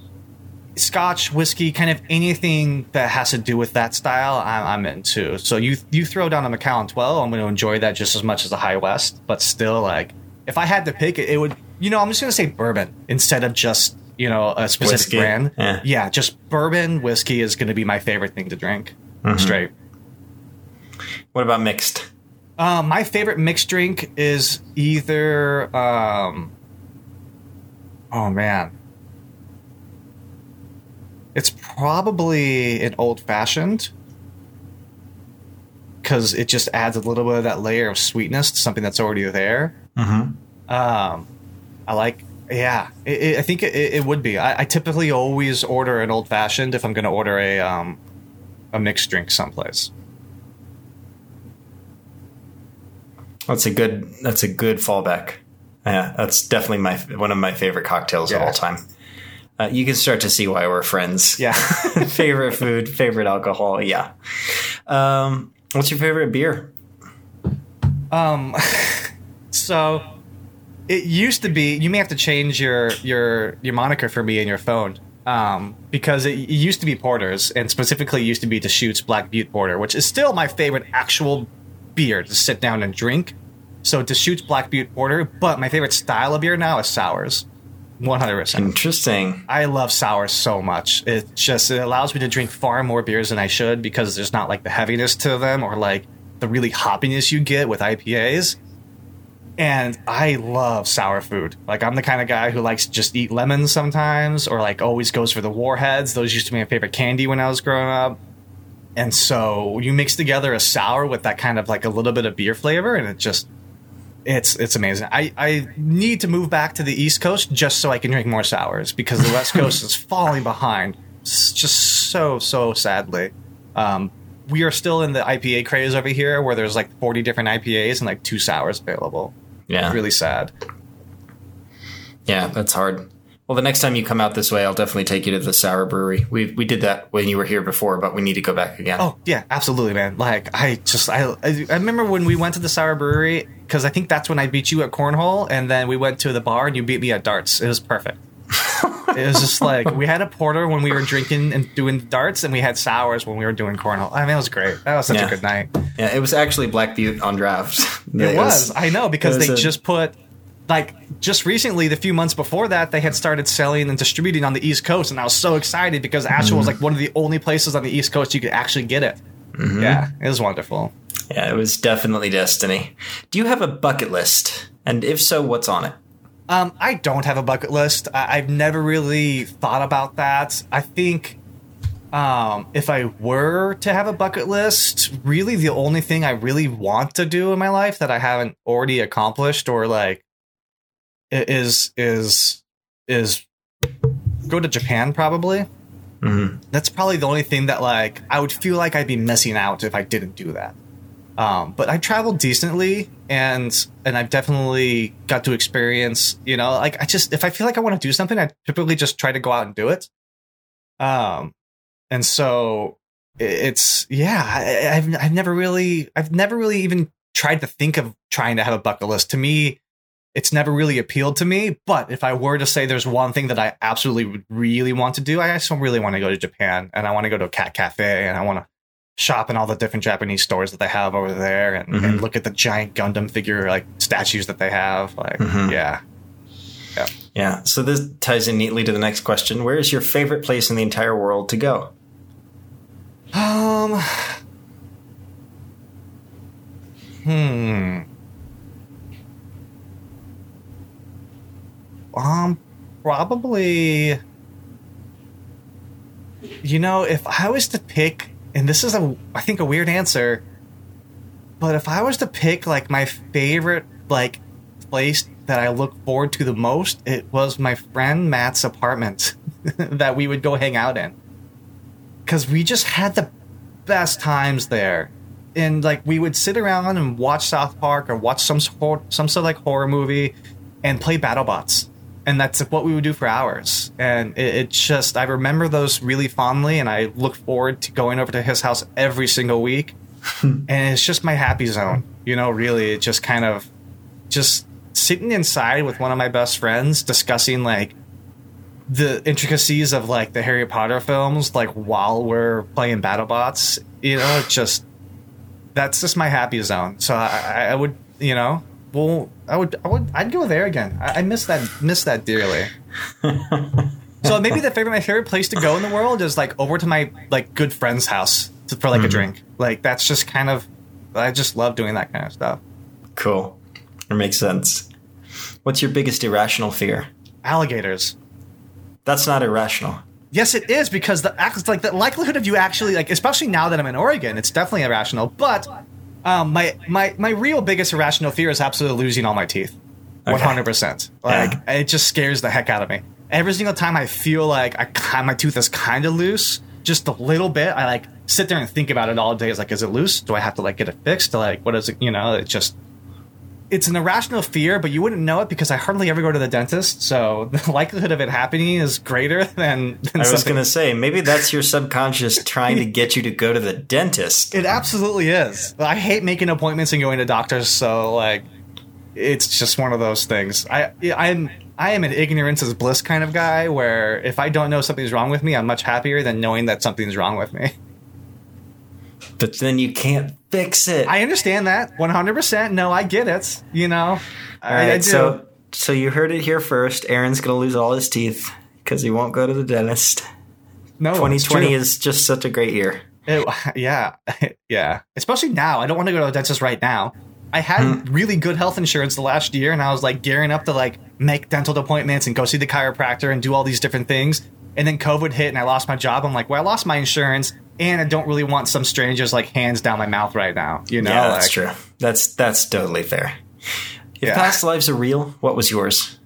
Scotch, whiskey, kind of anything that has to do with that style, I'm into. So you throw down a Macallan 12, I'm going to enjoy that just as much as a High West. But still, like, if I had to pick it, it would, you know, I'm just going to say bourbon instead of just, you know, a specific whiskey brand. Yeah. Yeah, just bourbon whiskey is going to be my favorite thing to drink straight. What about mixed? My favorite mixed drink is either, oh man, it's probably an old-fashioned, because it just adds a little bit of that layer of sweetness to something that's already there. Mm-hmm. I think it would be. I typically always order an old-fashioned if I'm going to order a mixed drink someplace. That's a good fallback. Yeah, that's definitely one of my favorite cocktails of all time. You can start to see why we're friends. Yeah. Favorite food, favorite alcohol. Yeah. What's your favorite beer? So it used to be, you may have to change your moniker for me in your phone. Because it used to be Porters, and specifically used to be Deschutes Black Butte Porter, which is still my favorite actual beer to sit down and drink. So Deschutes Black Butte Porter, but my favorite style of beer now is sours. 100%. Interesting. I love sours so much. It allows me to drink far more beers than I should, because there's not like the heaviness to them or like the really hoppiness you get with IPAs. And I love sour food. Like, I'm the kind of guy who likes to just eat lemons sometimes, or like always goes for the warheads. Those used to be my favorite candy when I was growing up. And so you mix together a sour with that kind of like a little bit of beer flavor, and it just... It's amazing. I need to move back to the East Coast just so I can drink more sours, because the West Coast is falling behind just so sadly. We are still in the IPA craze over here, where there's like 40 different IPAs and like 2 sours available. Yeah. It's really sad. Yeah, that's hard. Well, the next time you come out this way, I'll definitely take you to the Sour Brewery. We did that when you were here before, but we need to go back again. Oh, yeah, absolutely, man. Like, I remember when we went to the Sour Brewery, because I think that's when I beat you at cornhole, and then we went to the bar, and you beat me at darts. It was perfect. It was just like, we had a porter when we were drinking and doing darts, and we had sours when we were doing cornhole. I mean, it was great. That was such a good night. Yeah, it was actually Black Butte on draft. It was. I know, because they just put... Like, just recently, the few months before that, they had started selling and distributing on the East Coast, and I was so excited because Asheville was, like, one of the only places on the East Coast you could actually get it. Mm-hmm. Yeah, it was wonderful. Yeah, it was definitely destiny. Do you have a bucket list? And if so, what's on it? I don't have a bucket list. I've never really thought about that. I think if I were to have a bucket list, really the only thing I really want to do in my life that I haven't already accomplished or, like, is go to Japan, probably. Mm-hmm. That's probably the only thing that, like, I would feel like I'd be missing out if I didn't do that. But I traveled decently, and I've definitely got to experience, you know, like, I just, if I feel like I want to do something, I typically just try to go out and do it. And so it's, yeah, I've never really even tried to think of trying to have a bucket list. To me, it's never really appealed to me. But if I were to say there's one thing that I absolutely would really want to do, I also really want to go to Japan, and I want to go to a cat cafe, and I want to shop in all the different Japanese stores that they have over there, and, mm-hmm. and look at the giant Gundam figure, like, statues that they have. Like, mm-hmm. Yeah. So this ties in neatly to the next question. Where is your favorite place in the entire world to go? Probably, you know, if I was to pick, and this is I think a weird answer, but if I was to pick, like, my favorite, like, place that I look forward to the most, it was my friend Matt's apartment that we would go hang out in, because we just had the best times there. And, like, we would sit around and watch South Park or watch some sort of, like, horror movie and play BattleBots. And that's what we would do for hours. And it just, I remember those really fondly, and I look forward to going over to his house every single week. And it's just my happy zone, you know, really. It just kind of just sitting inside with one of my best friends discussing, like, the intricacies of, like, the Harry Potter films, like, while we're playing BattleBots, you know, just... That's just my happy zone. So I would, you know, well, I'd go there again. I miss that dearly. So maybe my favorite place to go in the world is, like, over to my, like, good friend's house for, like, mm-hmm. a drink. Like, that's just kind of, I just love doing that kind of stuff. Cool. It makes sense. What's your biggest irrational fear? Alligators. That's not irrational. Yes, it is, because the likelihood of you actually, like, especially now that I'm in Oregon, it's definitely irrational. But my real biggest irrational fear is absolutely losing all my teeth, 100%. Like, it just scares the heck out of me. Every single time I feel like my tooth is kind of loose, just a little bit, I, like, sit there and think about it all day. It's like, is it loose? Do I have to, like, get it fixed? Like, what is it? You know, it's just... It's an irrational fear, but you wouldn't know it because I hardly ever go to the dentist. So the likelihood of it happening is greater than I was going to say, maybe that's your subconscious trying to get you to go to the dentist. It absolutely is. I hate making appointments and going to doctors. So, like, it's just one of those things. I am an ignorance is bliss kind of guy, where if I don't know something's wrong with me, I'm much happier than knowing that something's wrong with me. But then you can't fix it. I understand that 100%. No, I get it. You know, I do. So you heard it here first. Aaron's going to lose all his teeth because he won't go to the dentist. No, 2020 is just such a great year. Yeah. Especially now. I don't want to go to the dentist right now. I had really good health insurance the last year, and I was, like, gearing up to, like, make dental appointments and go see the chiropractor and do all these different things. And then COVID hit and I lost my job. I'm like, well, I lost my insurance, and I don't really want some stranger's, like, hands down my mouth right now. You know, yeah, that's, like, true. That's totally fair. If past lives are real, what was yours?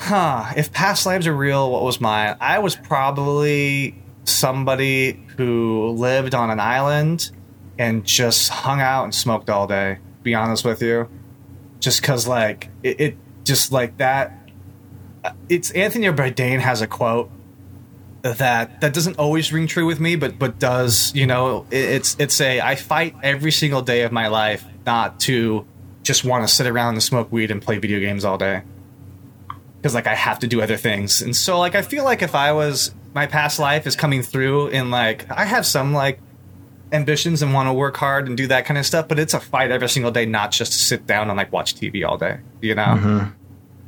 If past lives are real, what was mine? I was probably somebody who lived on an island and just hung out and smoked all day, to be honest with you. Just because, like, it just, like, that. It's Anthony Bourdain has a quote that doesn't always ring true with me, but does, you know, it's I fight every single day of my life not to just want to sit around and smoke weed and play video games all day, because, like, I have to do other things. And so, like, I feel like if I was, my past life is coming through, and, like, I have some, like, ambitions and want to work hard and do that kind of stuff, but it's a fight every single day not just to sit down and, like, watch TV all day, you know? Mm-hmm.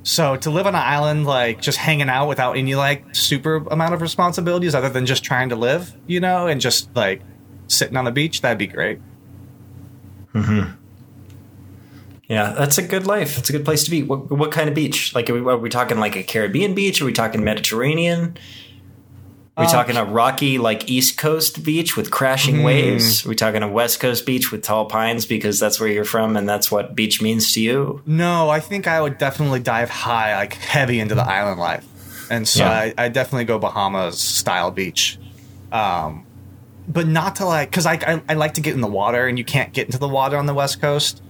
So to live on an island, like, just hanging out without any, like, super amount of responsibilities other than just trying to live, you know, and just, like, sitting on the beach, that'd be great. Mm-hmm. Yeah, that's a good life. That's a good place to be. What kind of beach? Like, are we talking, like, a Caribbean beach? Are we talking Mediterranean? Are we talking a rocky, like, East Coast beach with crashing waves? Are we talking a West Coast beach with tall pines because that's where you're from and that's what beach means to you? No, I think I would definitely dive high, like, heavy into the island life. And so I definitely go Bahamas-style beach. But not to like, because I like to get in the water, and you can't get into the water on the West Coast.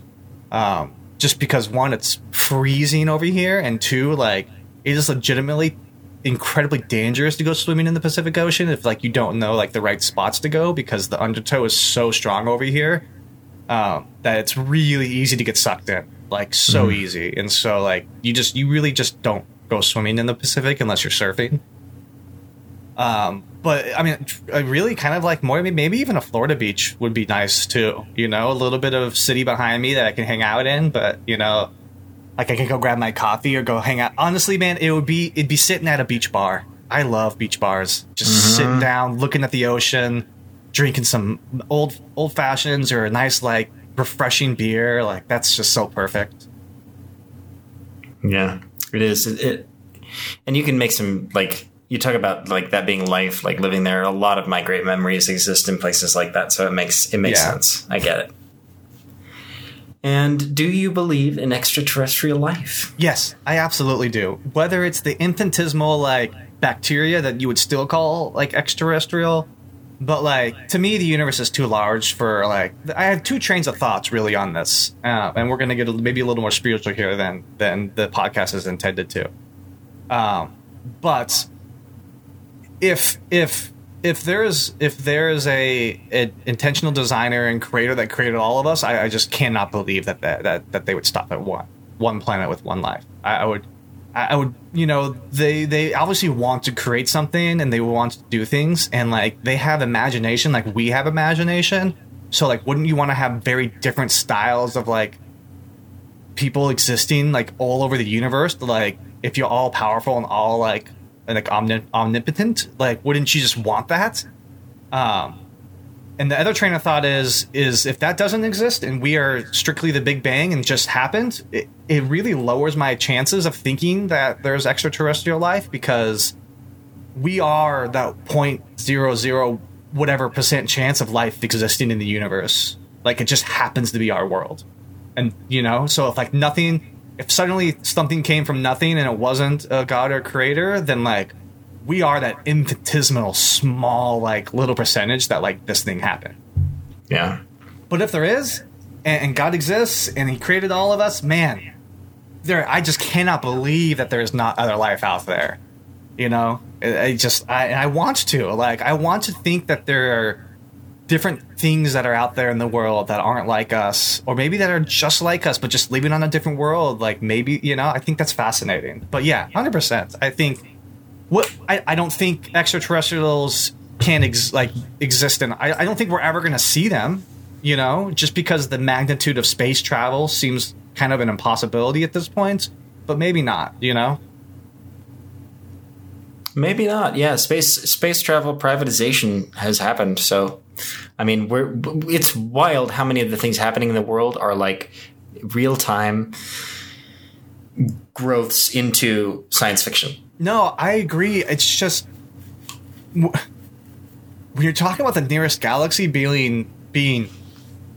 Just because, one, it's freezing over here, and two, like, it is legitimately incredibly dangerous to go swimming in the Pacific Ocean if, like, you don't know, like, the right spots to go, because the undertow is so strong over here that it's really easy to get sucked in, like, so easy. And so, like, you really just don't go swimming in the Pacific unless you're surfing. But, I mean, I really kind of like more, maybe even a Florida beach would be nice, too. You know, a little bit of city behind me that I can hang out in. But, you know, like I can go grab my coffee or go hang out. Honestly, man, it'd be sitting at a beach bar. I love beach bars. Just sitting down, looking at the ocean, drinking some old fashions or a nice, like, refreshing beer. Like, that's just so perfect. Yeah, it is. And you can make some, like... You talk about like that being life, like living there. A lot of my great memories exist in places like that, so it makes sense. I get it. And do you believe in extraterrestrial life? Yes, I absolutely do. Whether it's the infinitesimal like bacteria that you would still call like extraterrestrial, but like to me the universe is too large for like. I have two trains of thoughts really on this, and we're gonna get maybe a little more spiritual here than the podcast is intended to, but. If there is an intentional designer and creator that created all of us, I just cannot believe that they would stop at one planet with one life. I would you know, they obviously want to create something and they want to do things, and like they have imagination like we have imagination. So like wouldn't you want to have very different styles of like people existing like all over the universe? Like if you're all powerful and all like omnipotent, like wouldn't you just want that? And the other train of thought is if that doesn't exist and we are strictly the Big Bang and just happened, it really lowers my chances of thinking that there's extraterrestrial life, because we are that 0.00 whatever % chance of life existing in the universe. Like it just happens to be our world. And you know, so if like nothing, if suddenly something came from nothing and it wasn't a god or creator, then like we are that infinitesimal small like little percentage that like this thing happened. Yeah. But if there is and God exists and he created all of us, man, I just cannot believe that there is not other life out there. You know, I want to think that there are different things that are out there in the world that aren't like us, or maybe that are just like us, but just living on a different world. Like maybe, you know, I think that's fascinating. But yeah, 100%. I think I don't think extraterrestrials can exist. And I don't think we're ever going to see them, you know, just because the magnitude of space travel seems kind of an impossibility at this point, but maybe not, you know? Maybe not. Yeah. Space travel privatization has happened. So, I mean, it's wild how many of the things happening in the world are like real time growths into science fiction. No, I agree. It's just when you're talking about the nearest galaxy being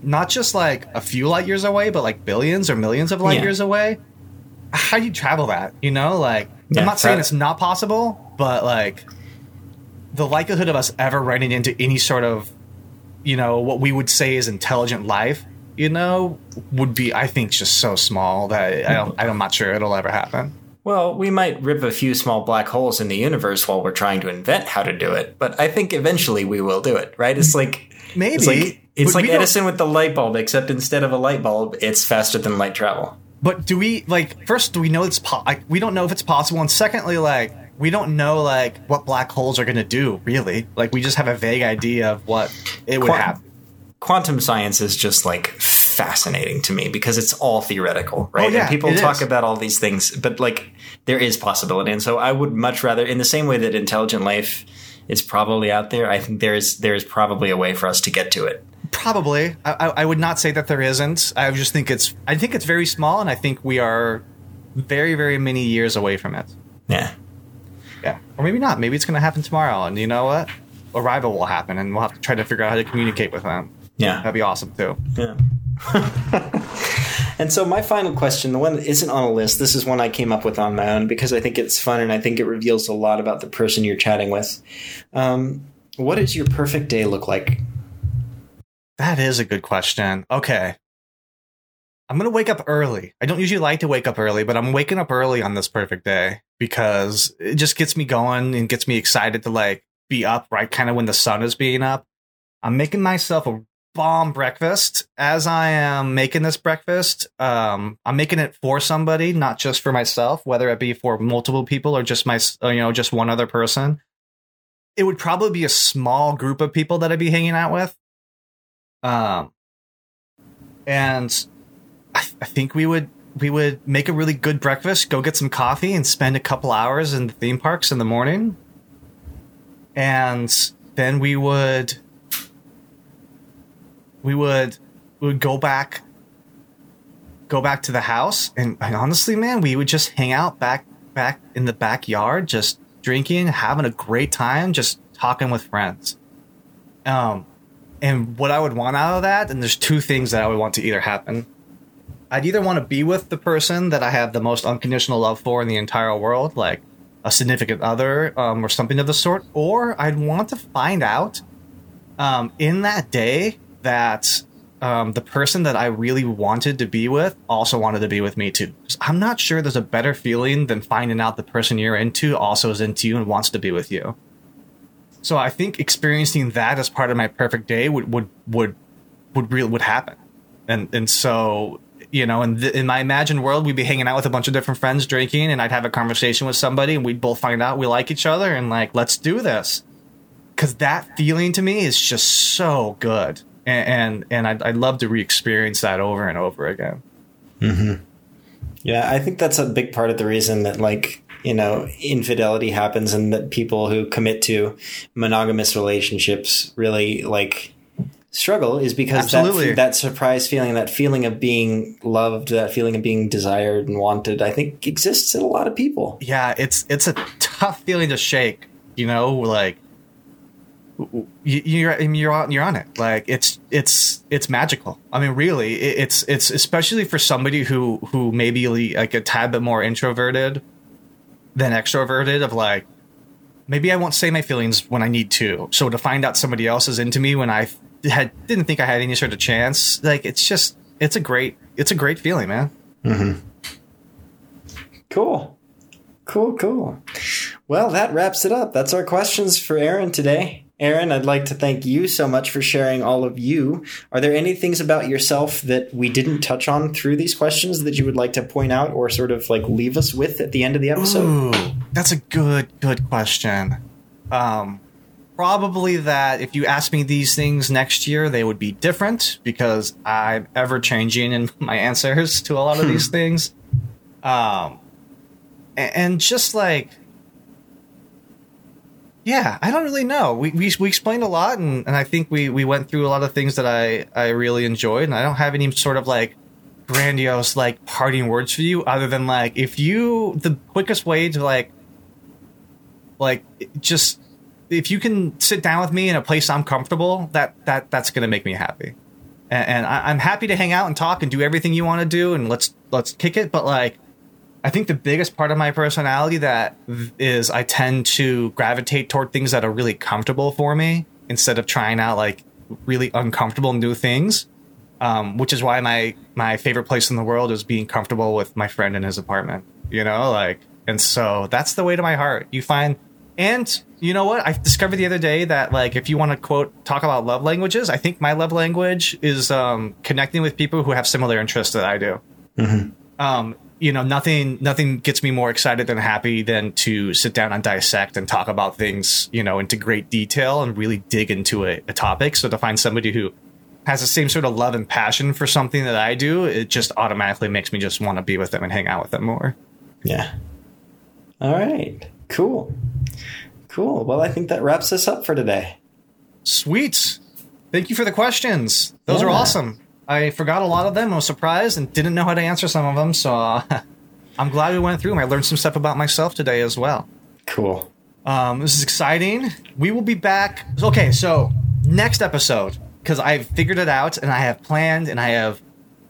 not just like a few light years away, but like billions or millions of light years away. How do you travel that? You know, like I'm not saying it's not possible, but like the likelihood of us ever running into any sort of, you know, what we would say is intelligent life, you know, would be, I think, just so small that I'm not sure it'll ever happen. Well, we might rip a few small black holes in the universe while we're trying to invent how to do it. But I think eventually we will do it, right? It's like maybe it's like Edison with the light bulb, except instead of a light bulb, it's faster than light travel. But do we like first, do we know it's we don't know if it's possible? And secondly, like we don't know like what black holes are going to do, really. Like we just have a vague idea of what it would have. Quantum science is just like fascinating to me because it's all theoretical, right? Oh, yeah, and people talk about all these things, but like there is possibility. And so I would much rather, in the same way that intelligent life is probably out there, I think there is probably a way for us to get to it. Probably. I would not say that there isn't. I just think it's very small, and I think we are very, very many years away from it. Yeah. Yeah. Or maybe not. Maybe it's going to happen tomorrow, and you know what? Arrival will happen, and we'll have to try to figure out how to communicate with them. Yeah. That'd be awesome, too. Yeah. And so my final question, the one that isn't on a list, this is one I came up with on my own because I think it's fun, and I think it reveals a lot about the person you're chatting with. What does your perfect day look like? That is a good question. Okay. I'm going to wake up early. I don't usually like to wake up early, but I'm waking up early on this perfect day because it just gets me going and gets me excited to like be up right kind of when the sun is being up. I'm making myself a bomb breakfast. As I am making this breakfast, I'm making it for somebody, not just for myself, whether it be for multiple people or just my, just one other person. It would probably be a small group of people that I'd be hanging out with. And I think we would make a really good breakfast, go get some coffee, and spend a couple hours in the theme parks in the morning. And then we would go back to the house, and honestly, man, we would just hang out back in the backyard, just drinking, having a great time, just talking with friends. And what I would want out of that, and there's two things that I would want to either happen. I'd either want to be with the person that I have the most unconditional love for in the entire world, like a significant other or something of the sort, or I'd want to find out in that day that the person that I really wanted to be with also wanted to be with me too. I'm not sure there's a better feeling than finding out the person you're into also is into you and wants to be with you. So I think experiencing that as part of my perfect day would happen. And so, in my imagined world, we'd be hanging out with a bunch of different friends drinking, and I'd have a conversation with somebody, and we'd both find out we like each other and like, let's do this. Because that feeling to me is just so good. And I'd love to re-experience that over and over again. Mm-hmm. Yeah, I think that's a big part of the reason that infidelity happens, and that people who commit to monogamous relationships really struggle is because that surprise feeling, that feeling of being loved, that feeling of being desired and wanted, I think exists in a lot of people. Yeah, it's a tough feeling to shake, You're on it. Like it's magical. I mean, really, it's especially for somebody who maybe like a tad bit more introverted than extroverted. Of like, maybe I won't say my feelings when I need to. So to find out somebody else is into me when I didn't think I had any sort of chance, like it's a great feeling, man. Mm-hmm. Cool. Well, that wraps it up. That's our questions for Aaron today. Aaron, I'd like to thank you so much for sharing all of you. Are there any things about yourself that we didn't touch on through these questions that you would like to point out or sort of leave us with at the end of the episode? Ooh, that's a good question. Probably that if you asked me these things next year, they would be different because I'm ever changing in my answers to a lot of these things. And just yeah, I don't really know. We explained a lot, and I think we went through a lot of things that I really enjoyed, and I don't have any sort of grandiose parting words for you other than the quickest way to just if you can sit down with me in a place I'm comfortable, that's gonna make me happy, and I'm happy to hang out and talk and do everything you want to do, and let's kick it, but I think the biggest part of my personality that is I tend to gravitate toward things that are really comfortable for me instead of trying out really uncomfortable new things, which is why my favorite place in the world is being comfortable with my friend in his apartment, and so that's the way to my heart. You find, and you know what? I discovered the other day that if you want to talk about love languages, I think my love language is connecting with people who have similar interests that I do. Mm-hmm. Nothing gets me more excited and happy than to sit down and dissect and talk about things, into great detail and really dig into a topic. So to find somebody who has the same sort of love and passion for something that I do, it just automatically makes me just want to be with them and hang out with them more. Yeah. All right. Cool. Well, I think that wraps us up for today. Sweet. Thank you for the questions. Those are awesome. I forgot a lot of them. I was surprised and didn't know how to answer some of them. So I'm glad we went through them. I learned some stuff about myself today as well. Cool. This is exciting. We will be back. Okay, so next episode, because I've figured it out and I have planned and I have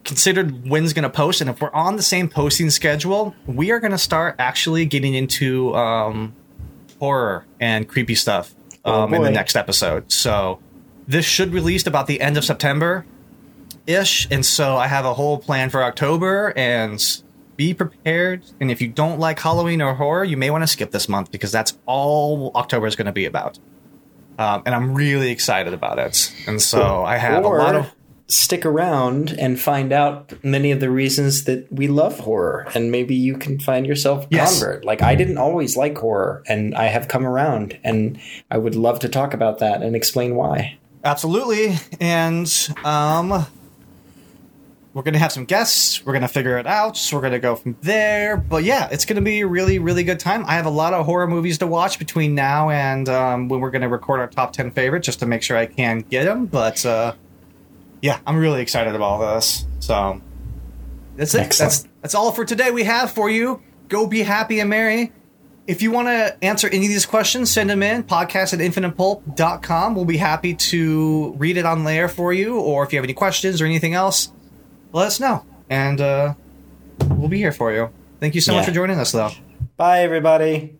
considered when's going to post. And if we're on the same posting schedule, we are going to start actually getting into horror and creepy stuff. in the next episode. So this should release about the end of September-ish. And so I have a whole plan for October, and be prepared. And if you don't like Halloween or horror, you may want to skip this month, because that's all October is going to be about. And I'm really excited about it. And so I have a lot of... Stick around and find out many of the reasons that we love horror, and maybe you can find yourself convert. Like, I didn't always like horror, and I have come around, and I would love to talk about that and explain why. Absolutely. And we're going to have some guests. We're going to figure it out. So we're going to go from there. But yeah, it's going to be a really, really good time. I have a lot of horror movies to watch between now and when we're going to record our top 10 favorites, just to make sure I can get them. But yeah, I'm really excited about this. So that's it. That's all for today we have for you. Go be happy and merry. If you want to answer any of these questions, send them in. podcast@infinitepulp.com. We'll be happy to read it on there for you. Or if you have any questions or anything else, let us know. And we'll be here for you. Thank you so much for joining us, though. Bye, everybody.